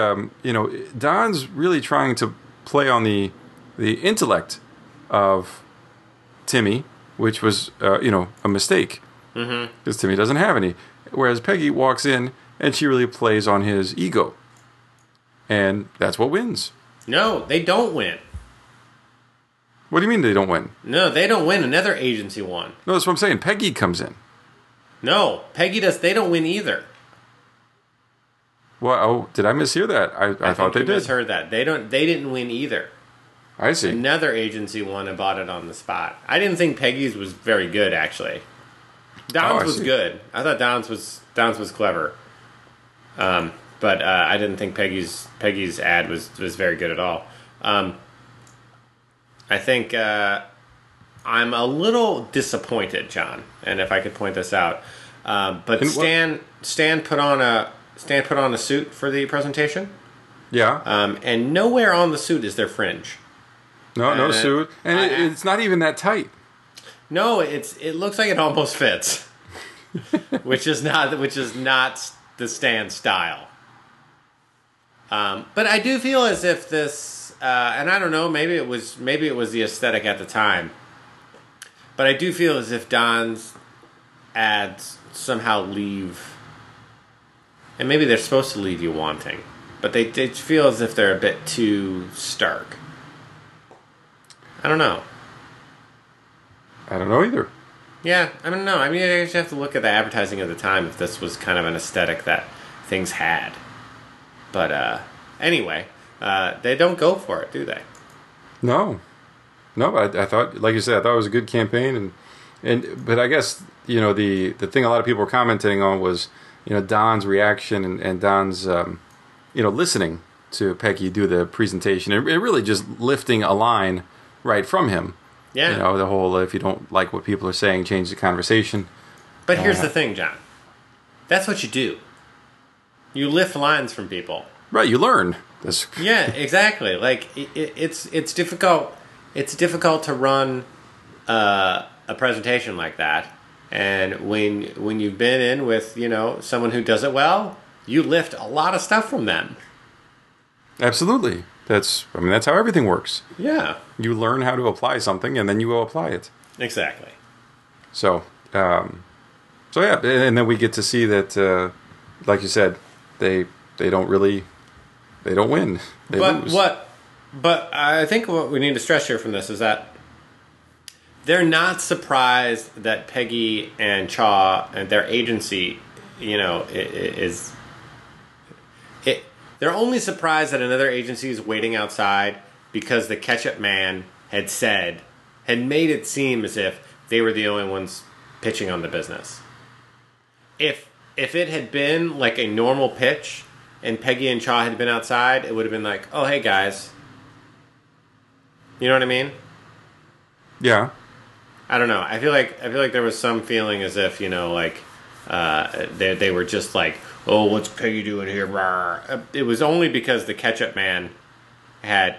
Don's really trying to play on the intellect of Timmy, which was, a mistake. Mm-hmm. Because Timmy doesn't have any. Whereas Peggy walks in and she really plays on his ego. And that's what wins. No, they don't win. What do you mean they don't win? No, they don't win. Another agency won. No, that's what I'm saying. Peggy comes in. No, Peggy does. They don't win either. Well, did I mishear that? I thought they did. I misheard that. They didn't win either. I see. Another agency won and bought it on the spot. I didn't think Peggy's was very good, actually. Don's was good. I thought Don's was clever, but I didn't think Peggy's ad was very good at all. I think I'm a little disappointed, John. And if I could point this out, but Stan put on a suit for the presentation. Yeah. And nowhere on the suit is there fringe. No suit, and it's not even that tight. No, it looks like it almost fits, which is not the Stan style. But I do feel as if this, and I don't know, maybe it was the aesthetic at the time. But I do feel as if Don's ads somehow leave, and maybe they're supposed to leave you wanting, but they feel as if they're a bit too stark. I don't know. I don't know either. Yeah, I don't know. I mean, I just have to look at the advertising of the time if this was kind of an aesthetic that things had. But anyway, they don't go for it, do they? No. No, I thought, like you said, I thought it was a good campaign. But I guess, the thing a lot of people were commenting on was, Don's reaction and Don's, listening to Peggy do the presentation. It really just lifting a line right from him. Yeah. The whole, if you don't like what people are saying, change the conversation. But here's the thing, John. That's what you do. You lift lines from people. Right, you learn. Yeah, exactly. Like, it's difficult. It's difficult to run a presentation like that. And when you've been in with, someone who does it well, you lift a lot of stuff from them. Absolutely. That's how everything works. Yeah. You learn how to apply something, and then you go apply it. Exactly. So, yeah, and then we get to see that, like you said, they don't win. They lose. But I think what we need to stress here from this is that they're not surprised that Peggy and Cha and their agency, is. They're only surprised that another agency is waiting outside because the ketchup man had made it seem as if they were the only ones pitching on the business. If it had been like a normal pitch and Peggy and Cha had been outside, it would have been like, oh, hey, guys. You know what I mean? Yeah. I don't know. I feel like there was some feeling as if, they were just like, oh, what's Peggy doing here? It was only because the ketchup man had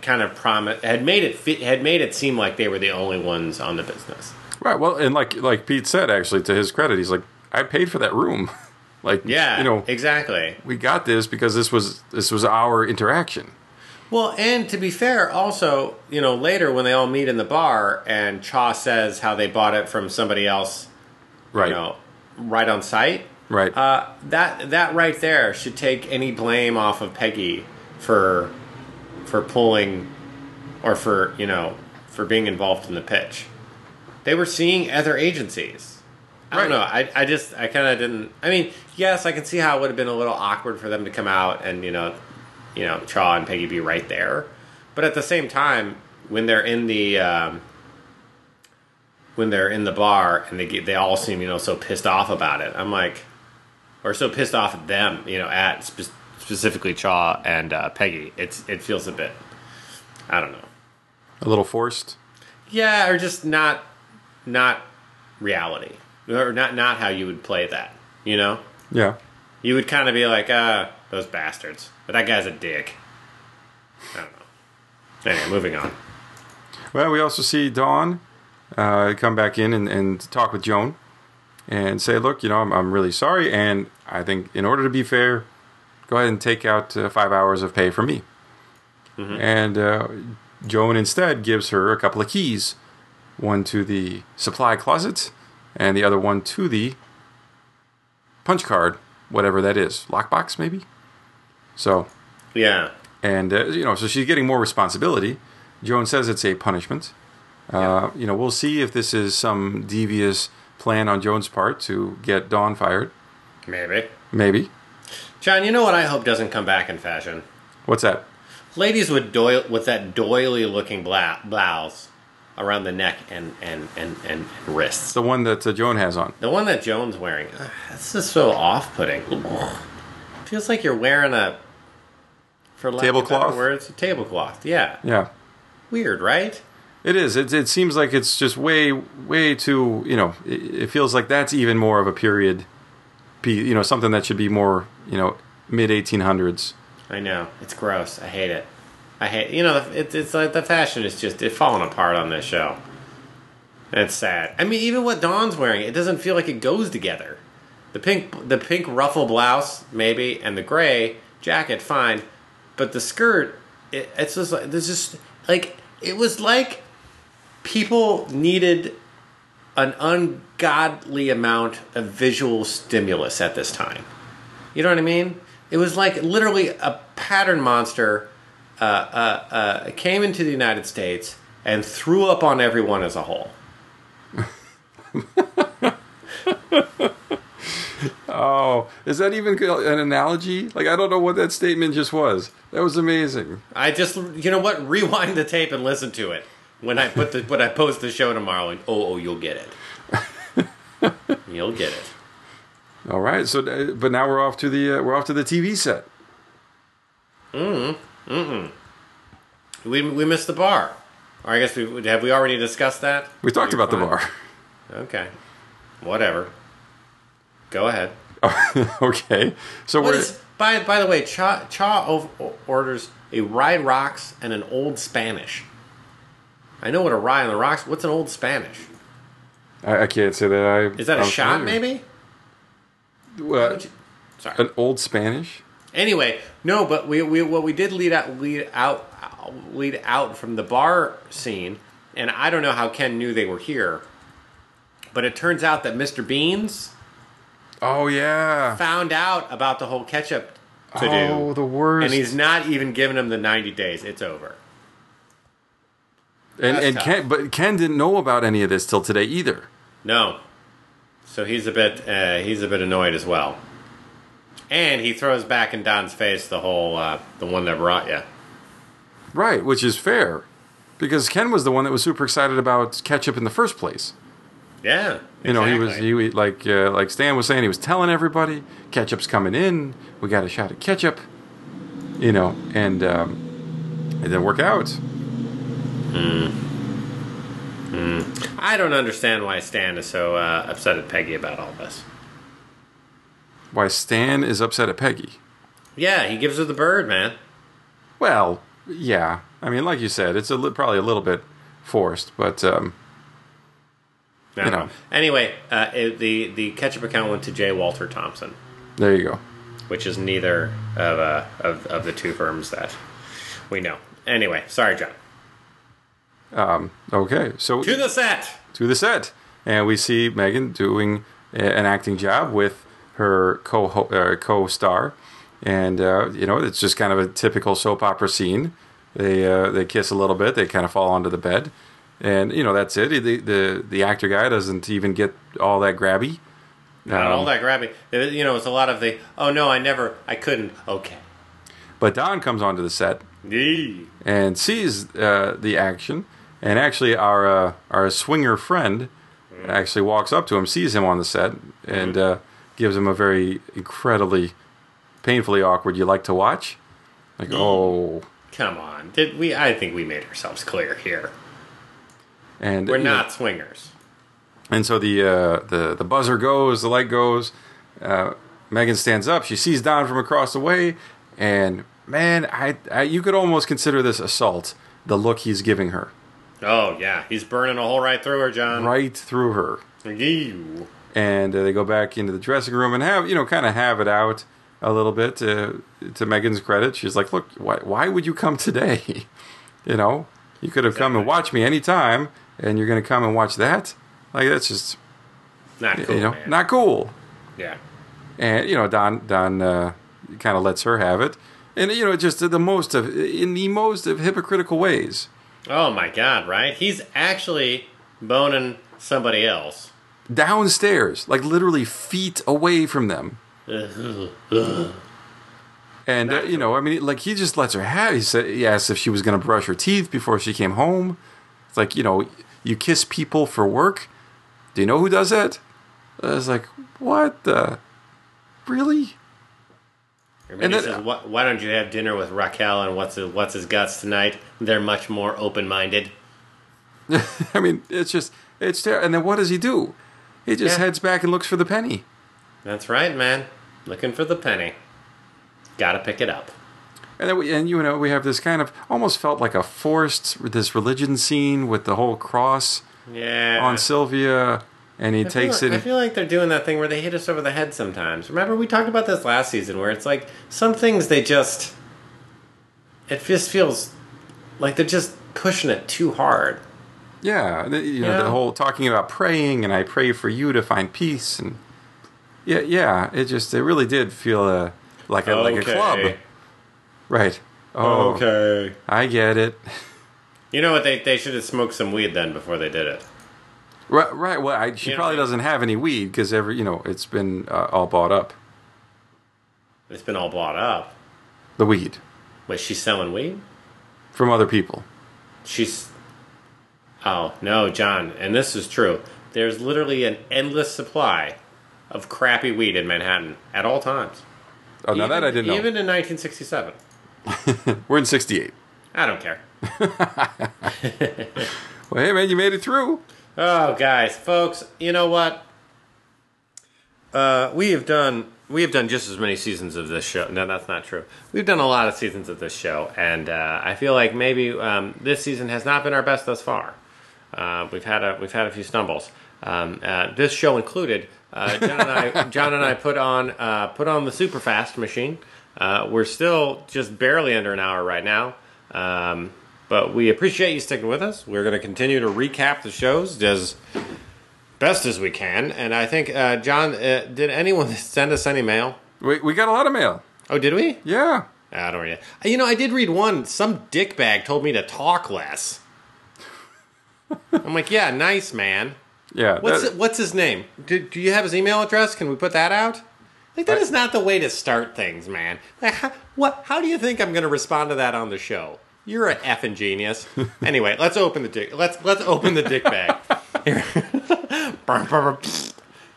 kind of promised, had made it seem like they were the only ones on the business. Right. Well, and like Pete said, actually, to his credit, he's like, I paid for that room. Yeah. Exactly. We got this because this was our interaction. Well, and to be fair, also, later when they all meet in the bar and Cha says how they bought it from somebody else, right? Right on site. Right. That right there should take any blame off of Peggy for pulling or for being involved in the pitch. They were seeing other agencies. I don't know. I kind of didn't. I mean, yes, I can see how it would have been a little awkward for them to come out and Cha and Peggy be right there. But at the same time, when they're in the bar and they all seem so pissed off about it, I'm like. Or so pissed off at them, at specifically Cha and Peggy. It feels a bit, I don't know, a little forced. Yeah, or just not reality, or not how you would play that. you know? Yeah. You would kind of be like, those bastards. But that guy's a dick. I don't know. Anyway, moving on. Well, we also see Dawn come back in and talk with Joan and say, look, you know, I'm really sorry, and I think in order to be fair, go ahead and take out 5 hours of pay from me. Mm-hmm. And Joan instead gives her a couple of keys, one to the supply closet and the other one to the punch card, whatever that is, lockbox maybe. So yeah, and you know, so she's getting more responsibility. Joan says it's a punishment. Yeah. You know, we'll see if this is some devious plan on Joan's part to get Dawn fired. Maybe. John, you know what I hope doesn't come back in fashion? What's that? Ladies with that doily-looking blouse around the neck and wrists. The one that Joan has on. The one that Joan's wearing. This is so off-putting. Feels like you're wearing a, for lack tablecloth? Of better words, a tablecloth. Yeah. Yeah. Weird, right? It is. It seems like it's just way too, you know, it feels like that's even more of a period piece, you know, something that should be more, you know, mid-1800s. I know. It's gross. I hate it. You know, it's like the fashion is just, it's falling apart on this show. It's sad. I mean, even what Dawn's wearing, it doesn't feel like it goes together. The pink ruffle blouse, maybe, and the gray jacket, fine. But the skirt, it's just like, there's just, like, it was like people needed an ungodly amount of visual stimulus at this time. You know what I mean? It was like literally a pattern monster came into the United States and threw up on everyone as a whole. Oh, is that even an analogy? Like, I don't know what that statement just was. That was amazing. I just, you know what? Rewind the tape and listen to it when I post the show tomorrow. And oh, you'll get it. You'll get it. All right, so but now we're off to the TV set. We missed the bar. Or I guess we already discussed that. We talked about the bar. Okay, whatever. Go ahead. Okay, so by the way, Cha orders a rye rocks and an old Spanish. I know what a rye and the rocks. What's an old Spanish? I can't say that. Is that a shot? Familiar. Maybe. What? Sorry. An old Spanish. Anyway, no, but we did lead out from the bar scene, and I don't know how Ken knew they were here, but it turns out that Mr. Beans. Oh yeah. Found out about the whole ketchup to do. Oh, the worst. And he's not even giving him the 90 days. It's over. And Ken didn't know about any of this till today either. No. So he's a bit annoyed as well, and he throws back in Don's face the whole the one that brought you, right? Which is fair, because Ken was the one that was super excited about ketchup in the first place. Yeah, exactly. You know, he like Stan was saying, he was telling everybody ketchup's coming in. We got a shot at ketchup, you know, and it didn't work out. I don't understand why Stan is so upset at Peggy about all this. Why Stan is upset at Peggy? Yeah, he gives her the bird, man. Well, yeah. I mean, like you said, it's probably a little bit forced, but you know. Anyway, the ketchup account went to J. Walter Thompson. There you go. Which is neither of the two firms that we know. Anyway, sorry, John. Okay, so to the set, and we see Megan doing an acting job with her co-star, and you know, it's just kind of a typical soap opera scene. They kiss a little bit, they kind of fall onto the bed, and you know, that's it. The actor guy doesn't even get all that grabby. Not all that grabby. You know, it's a lot of the oh no, I couldn't. Okay, but Don comes onto the set and sees the action. And actually, our swinger friend actually walks up to him, sees him on the set, and gives him a very incredibly, painfully awkward. You like to watch? Like, oh, come on! I think we made ourselves clear here. And we're not swingers. And so the buzzer goes, the light goes, Megan stands up. She sees Don from across the way, and man, you could almost consider this assault, the look he's giving her. Oh, yeah. He's burning a hole right through her, John. Right through her. Ew. And they go back into the dressing room and have, you know, kind of have it out a little bit. To Megan's credit, she's like, look, why would you come today? You know, you could have come and watched me anytime, and you're going to come and watch that? Like, that's just... not cool, you know, man. Not cool. Yeah. And, you know, Don kind of lets her have it. And, you know, just in the most hypocritical ways. Oh, my God, right? He's actually boning somebody else. Downstairs, like literally feet away from them. And, you know, I mean, like, he just lets her have. He said, he asked if she was going to brush her teeth before she came home. It's like, you know, you kiss people for work. Do you know who does that? I was like, what the? Really? And then, he says, why don't you have dinner with Raquel and what's his guts tonight? They're much more open-minded. I mean, it's terrible. And then what does he do? He just heads back and looks for the penny. That's right, man. Looking for the penny. Gotta pick it up. And then we have this kind of, almost felt like a forced, this religion scene with the whole cross on Sylvia. And he takes it. I feel like they're doing that thing where they hit us over the head sometimes. Remember, we talked about this last season, where it's like some things it just feels like they're just pushing it too hard. Yeah, you know the whole talking about praying, and I pray for you to find peace, and yeah, it really did feel like a club, right? Oh, okay, I get it. You know what? They should have smoked some weed then before they did it. Right. Well, she probably doesn't have any weed because it's been all bought up. It's been all bought up. The weed. Wait, she's selling weed from other people. Oh no, John, and this is true. There's literally an endless supply of crappy weed in Manhattan at all times. Oh, now that I didn't know. Even in 1967. We're in 68. I don't care. Well, hey man, you made it through. Oh, guys, folks, you know what? We have done just as many seasons of this show. No, that's not true. We've done a lot of seasons of this show, and I feel like maybe this season has not been our best thus far. We've had a few stumbles. This show included. John and I put on the super fast machine. We're still just barely under an hour right now. But we appreciate you sticking with us. We're going to continue to recap the shows as best as we can. And I think, John, did anyone send us any mail? We got a lot of mail. Oh, did we? Yeah. I don't read it. You know, I did read one. Some dickbag told me to talk less. I'm like, yeah, nice, man. Yeah. What's his name? Do you have his email address? Can we put that out? Like, that is not the way to start things, man. Like, how do you think I'm going to respond to that on the show? You're an effing genius. Anyway, let's open the dick. Let's open the dick bag. Here.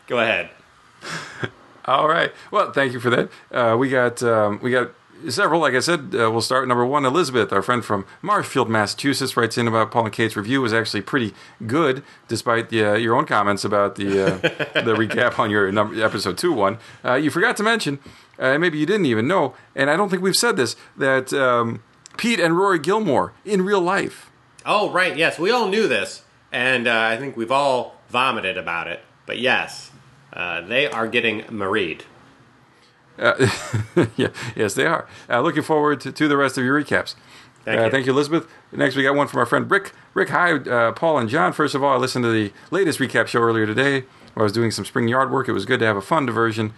Go ahead. All right. Well, thank you for that. We got several. Like I said, we'll start with number one. Elizabeth, our friend from Marshfield, Massachusetts, writes in about Paul and Kate's review. It was actually pretty good, despite your own comments about the recap on your episode 2-1. You forgot to mention, maybe you didn't even know, and I don't think we've said this that. Pete and Rory Gilmore in real life. Oh, right. Yes, we all knew this. And I think we've all vomited about it. But yes, they are getting married. Yes, they are. Looking forward to the rest of your recaps. Thank you, Elizabeth. Next, we got one from our friend Rick. Rick, hi, Paul and John. First of all, I listened to the latest recap show earlier today where I was doing some spring yard work. It was good to have a fun diversion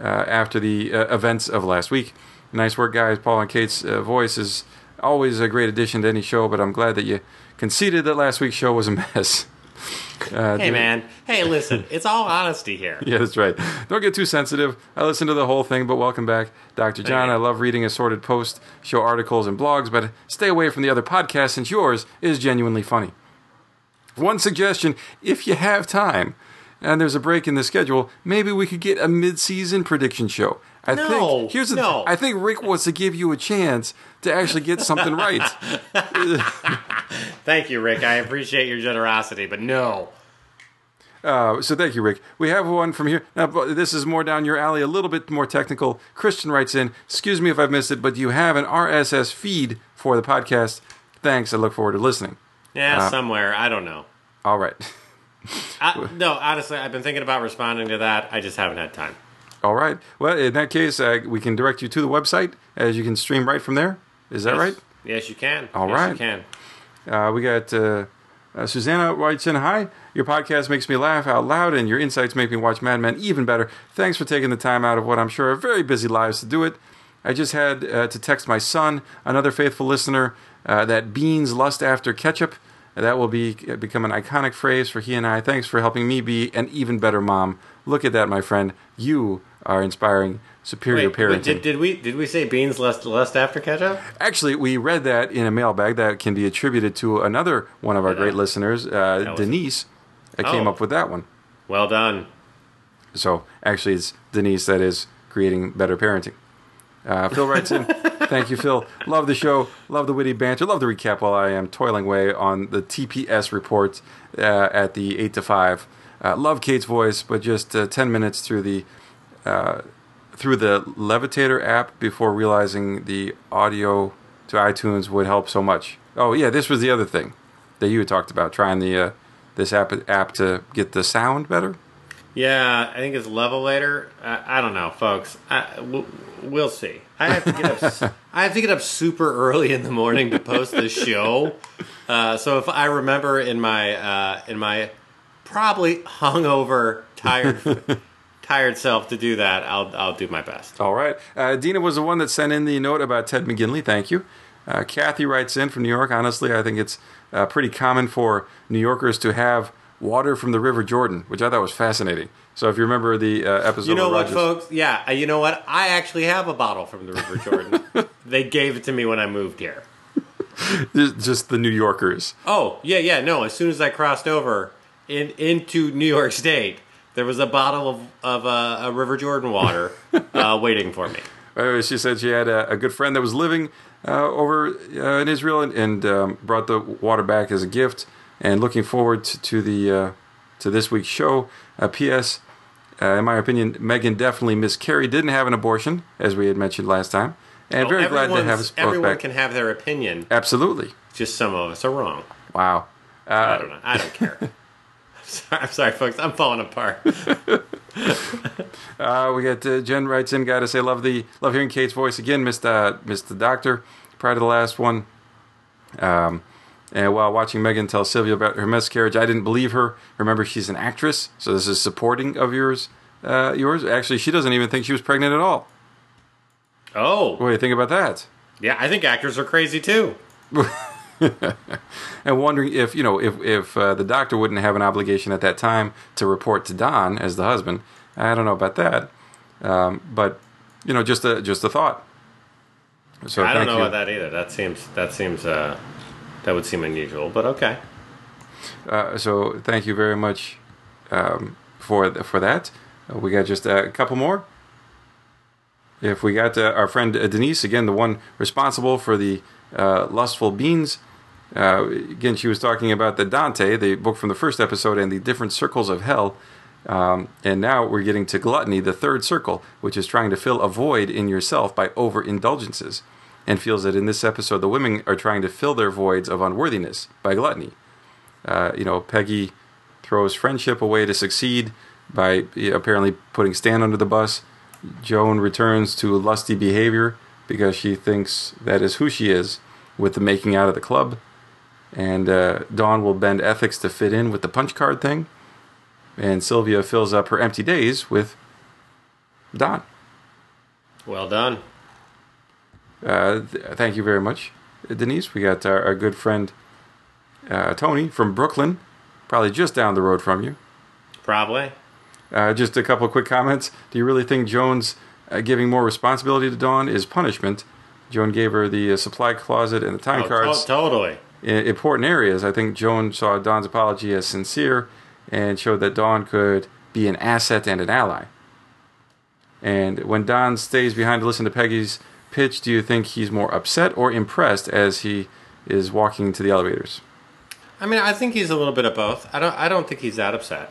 after the events of last week. Nice work, guys. Paul and Kate's voice is... always a great addition to any show, but I'm glad that you conceded that last week's show was a mess. Hey, man. Hey, listen. It's all honesty here. Yeah, that's right. Don't get too sensitive. I listened to the whole thing, but welcome back, Dr. John. Hey. I love reading assorted post-show articles and blogs, but stay away from the other podcasts since yours is genuinely funny. One suggestion, if you have time, and there's a break in the schedule, maybe we could get a mid-season prediction show. I think Rick wants to give you a chance to actually get something right. Thank you, Rick. I appreciate your generosity, but no. So thank you, Rick. We have one from here. Now, this is more down your alley, a little bit more technical. Christian writes in, excuse me if I've missed it, but do you have an RSS feed for the podcast? Thanks. I look forward to listening. Yeah, somewhere. I don't know. All right. No, honestly, I've been thinking about responding to that. I just haven't had time. All right. Well, in that case, we can direct you to the website, as you can stream right from there. Is that right? Yes, you can. All right. We got Susanna writes in, hi, your podcast makes me laugh out loud, and your insights make me watch Mad Men even better. Thanks for taking the time out of what I'm sure are very busy lives to do it. I just had to text my son, another faithful listener, that beans lust after ketchup. That will become an iconic phrase for he and I. Thanks for helping me be an even better mom. Look at that, my friend. You are inspiring superior parenting. Wait, did we say beans lust after ketchup? Actually, we read that in a mailbag that can be attributed to another one of our great listeners, Denise. I came up with that one. Well done. So, actually, it's Denise that is creating better parenting. Phil writes in, thank you, Phil. Love the show. Love the witty banter. Love the recap while I am toiling away on the TPS report at the 8 to 5. Love Kate's voice, but just 10 minutes through the Levitator app before realizing the audio to iTunes would help so much. Oh, yeah, this was the other thing that you had talked about, trying the this app to get the sound better. Yeah, I think it's Levelator. I don't know, folks. We'll see. I have to get up. I have to get up super early in the morning to post this show. So if I remember in my probably hungover, tired self to do that, I'll do my best. All right. Dina was the one that sent in the note about Ted McGinley. Thank you. Kathy writes in from New York. Honestly, I think it's pretty common for New Yorkers to have water from the River Jordan, which I thought was fascinating. So if you remember the episode, you know what, folks? Yeah, you know what? I actually have a bottle from the River Jordan. They gave it to me when I moved here. Just the New Yorkers. Oh, yeah. No, as soon as I crossed over into New York State, there was a bottle of River Jordan water waiting for me. She said she had a good friend that was living over in Israel and brought the water back as a gift. And looking forward to this week's show. P.S. In my opinion, Megan definitely miscarried. Didn't have an abortion, as we had mentioned last time. And very glad to have us both back. Everyone can have their opinion. Absolutely. Just some of us are wrong. Wow. I don't know. I don't care. I'm sorry, folks. I'm falling apart. We got Jen writes in. Got to say, love hearing Kate's voice again. Missed the doctor prior to the last one. And while watching Megan tell Sylvia about her miscarriage, I didn't believe her. Remember, she's an actress, so this is supporting of yours. Actually, she doesn't even think she was pregnant at all. Oh. What do you think about that? Yeah, I think actors are crazy, too. And wondering if the doctor wouldn't have an obligation at that time to report to Don as the husband. I don't know about that. But, just a thought. So I don't know about that either. That would seem unusual, but okay. So thank you very much for that. We got just a couple more. If we got our friend Denise, again, the one responsible for the lustful beans. Again, she was talking about the Dante, the book from the first episode, and the different circles of hell. And now we're getting to gluttony, the third circle, which is trying to fill a void in yourself by overindulgences. And feels that in this episode, the women are trying to fill their voids of unworthiness by gluttony. Peggy throws friendship away to succeed by apparently putting Stan under the bus. Joan returns to lusty behavior because she thinks that is who she is with the making out of the club. And Dawn will bend ethics to fit in with the punch card thing. And Sylvia fills up her empty days with Don. Well done. Thank you very much, Denise. We got our good friend Tony from Brooklyn, probably just down the road from you. Probably. Just a couple of quick comments. Do you really think Joan's giving more responsibility to Dawn is punishment? Joan gave her the supply closet and the time cards. Totally. In important areas. I think Joan saw Dawn's apology as sincere and showed that Dawn could be an asset and an ally. And when Don stays behind to listen to Peggy's pitch, do you think he's more upset or impressed as he is walking to the elevators? I mean, I think he's a little bit of both. I don't think he's that upset.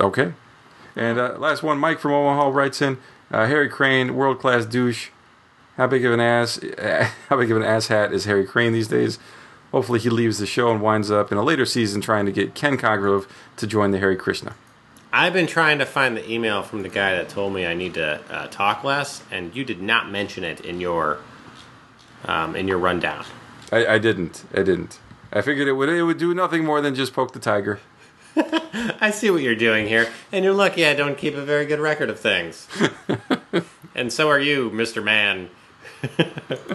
Okay. And last one, Mike from Omaha writes in, Harry Crane, world-class douche. How big of an ass? How big of an ass hat is Harry Crane these days? Hopefully he leaves the show and winds up in a later season trying to get Ken Cosgrove to join the Hare Krishna. I've been trying to find the email from the guy that told me I need to talk less, and you did not mention it in your rundown. I didn't. I figured it would do nothing more than just poke the tiger. I see what you're doing here, and you're lucky I don't keep a very good record of things. And so are you, Mr. Man.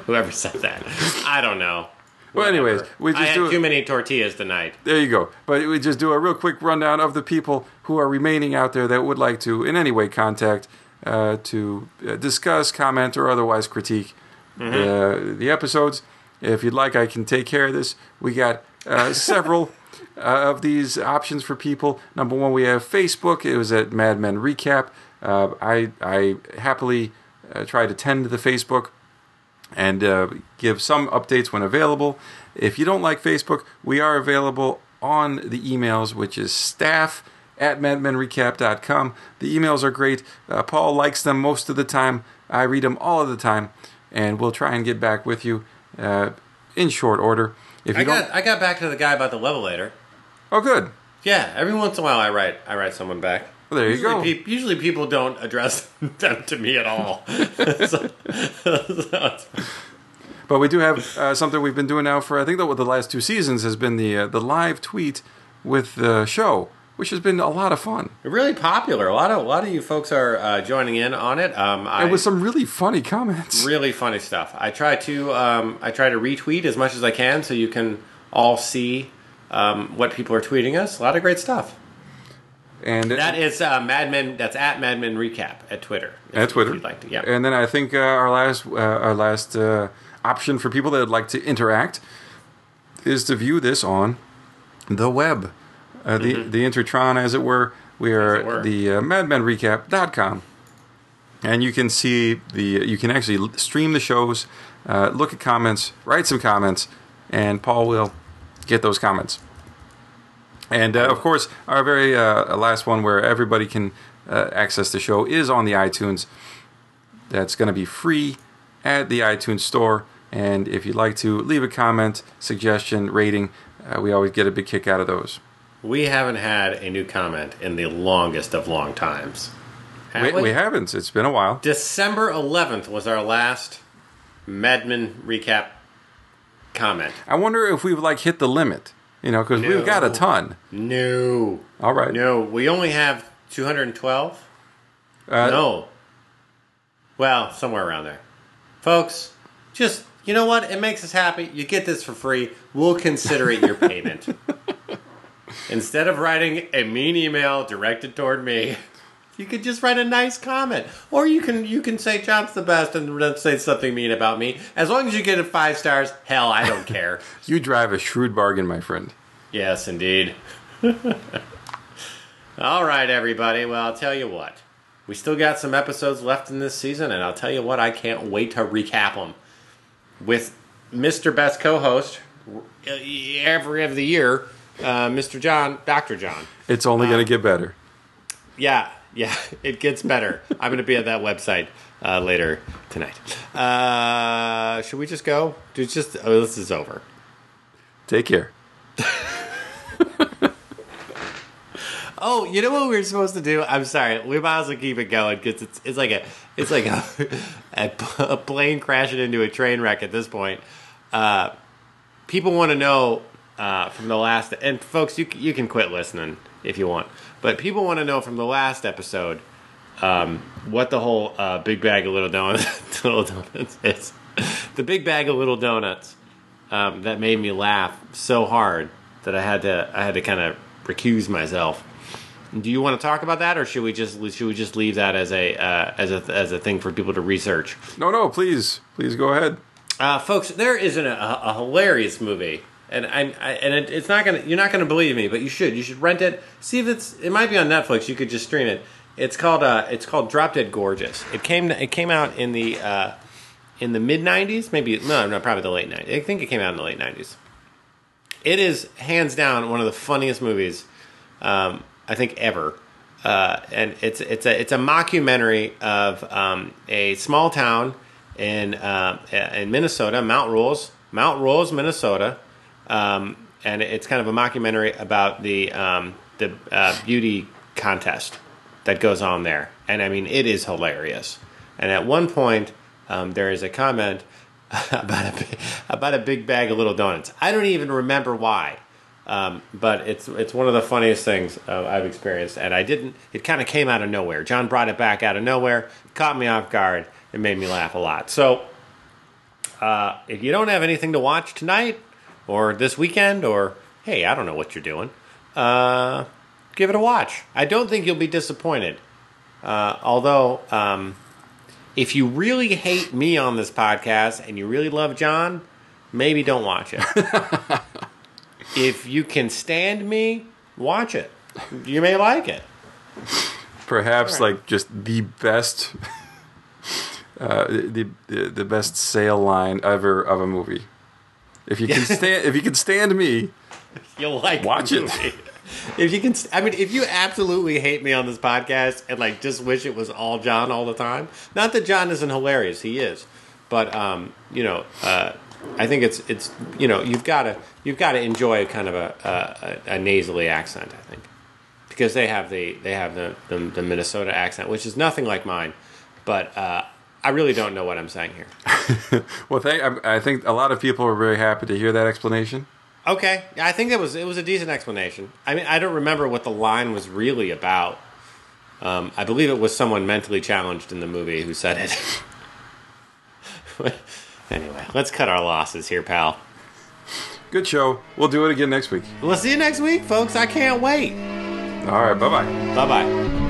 Whoever said that. I don't know. Well, anyways, too many tortillas tonight. There you go. But we just do a real quick rundown of the people who are remaining out there that would like to, in any way, contact to discuss, comment, or otherwise critique the episodes. If you'd like, I can take care of this. We got several of these options for people. Number one, we have Facebook. It was at Mad Men Recap. I happily try to tend to the Facebook and give some updates when available. If you don't like Facebook, we are available on the emails, which is staff@madmenrecap.com. The emails are great. Paul likes them most of the time. I read them all of the time, and we'll try and get back with you in short order. I got back to the guy about the levelator. Oh, good. Yeah, every once in a while I write someone back. Well, there you go. Usually people don't address them to me at all. But we do have something we've been doing now for, I think, the last two seasons has been the live tweet with the show, which has been a lot of fun. Really popular. A lot of you folks are joining in on it. And with some really funny comments. Really funny stuff. I try to retweet as much as I can so you can all see what people are tweeting us. A lot of great stuff. And that is Mad Men. That's at Mad Men Recap at Twitter. At Twitter, if you'd like to, yeah. And then I think our last option for people that would like to interact is to view this on the web, the Intertron, as it were. We are the MadMenRecap.com, and you can see you can actually stream the shows, look at comments, write some comments, and Paul will get those comments. And, of course, our very last one where everybody can access the show is on the iTunes. That's going to be free at the iTunes store. And if you'd like to leave a comment, suggestion, rating, we always get a big kick out of those. We haven't had a new comment in the longest of long times. We haven't. It's been a while. December 11th was our last Mad Men Recap comment. I wonder if we've, hit the limit. You know, because we've got a ton. No. All right. No, we only have 212. No. Well, somewhere around there. Folks, just, you know what? It makes us happy. You get this for free. We'll consider it your payment. Instead of writing a mean email directed toward me, you could just write a nice comment. Or you can say, John's the best, and don't say something mean about me. As long as you get it 5 stars, hell, I don't care. You drive a shrewd bargain, my friend. Yes, indeed. All right, everybody. Well, I'll tell you what. We still got some episodes left in this season, and I'll tell you what, I can't wait to recap them. With Mr. Best co-host, every of the year, Mr. John, Dr. John. It's only going to get better. Yeah, it gets better. I'm going to be at that website later tonight. Should we just go? Dude, this is over. Take care. Oh, you know what we were supposed to do? I'm sorry. We might as well keep it going because it's like a plane crashing into a train wreck at this point. People want to know from the last, and folks, you can quit listening if you want. But people want to know from the last episode what the whole big bag of little donuts is. The big bag of little donuts that made me laugh so hard that I had to kind of recuse myself. Do you want to talk about that, or should we just leave that as a thing for people to research? No, please go ahead, folks. There is a hilarious movie. And it's not gonna. You're not gonna believe me, but you should. You should rent it. See if it's. It might be on Netflix. You could just stream it. It's called. It's called Drop Dead Gorgeous. It came out in the mid '90s. Maybe no, probably the late '90s. I think it came out in the late '90s. It is hands down one of the funniest movies I think ever. And it's a mockumentary of a small town in Minnesota, Mount Rules, Minnesota, and it's kind of a mockumentary about the beauty contest that goes on there. And I mean, it is hilarious. And at one point, there is a comment about a big bag of little donuts. I don't even remember why. But it's one of the funniest things I've experienced, and it kind of came out of nowhere. John brought it back out of nowhere, caught me off guard, and made me laugh a lot. So, if you don't have anything to watch tonight, or this weekend, or, hey, I don't know what you're doing, give it a watch. I don't think you'll be disappointed. Although, if you really hate me on this podcast, and you really love John, maybe don't watch it. If you can stand me, watch it. You may like it. Perhaps right. Like just the best, the best sale line ever of a movie. If you can stand, me, you'll like watch it. If you can, I mean, if you absolutely hate me on this podcast and like just wish it was all John all the time. Not that John isn't hilarious; he is, but I think it's you've got to enjoy kind of a nasally accent, I think, because they have the Minnesota accent, which is nothing like mine, but I really don't know what I'm saying here. Well, I think a lot of people were very happy to hear that explanation. Okay, I think it was a decent explanation. I mean, I don't remember what the line was really about. I believe it was someone mentally challenged in the movie who said it. Anyway, let's cut our losses here, pal. Good show. We'll do it again next week. We'll see you next week, folks. I can't wait. All right, bye-bye. Bye-bye.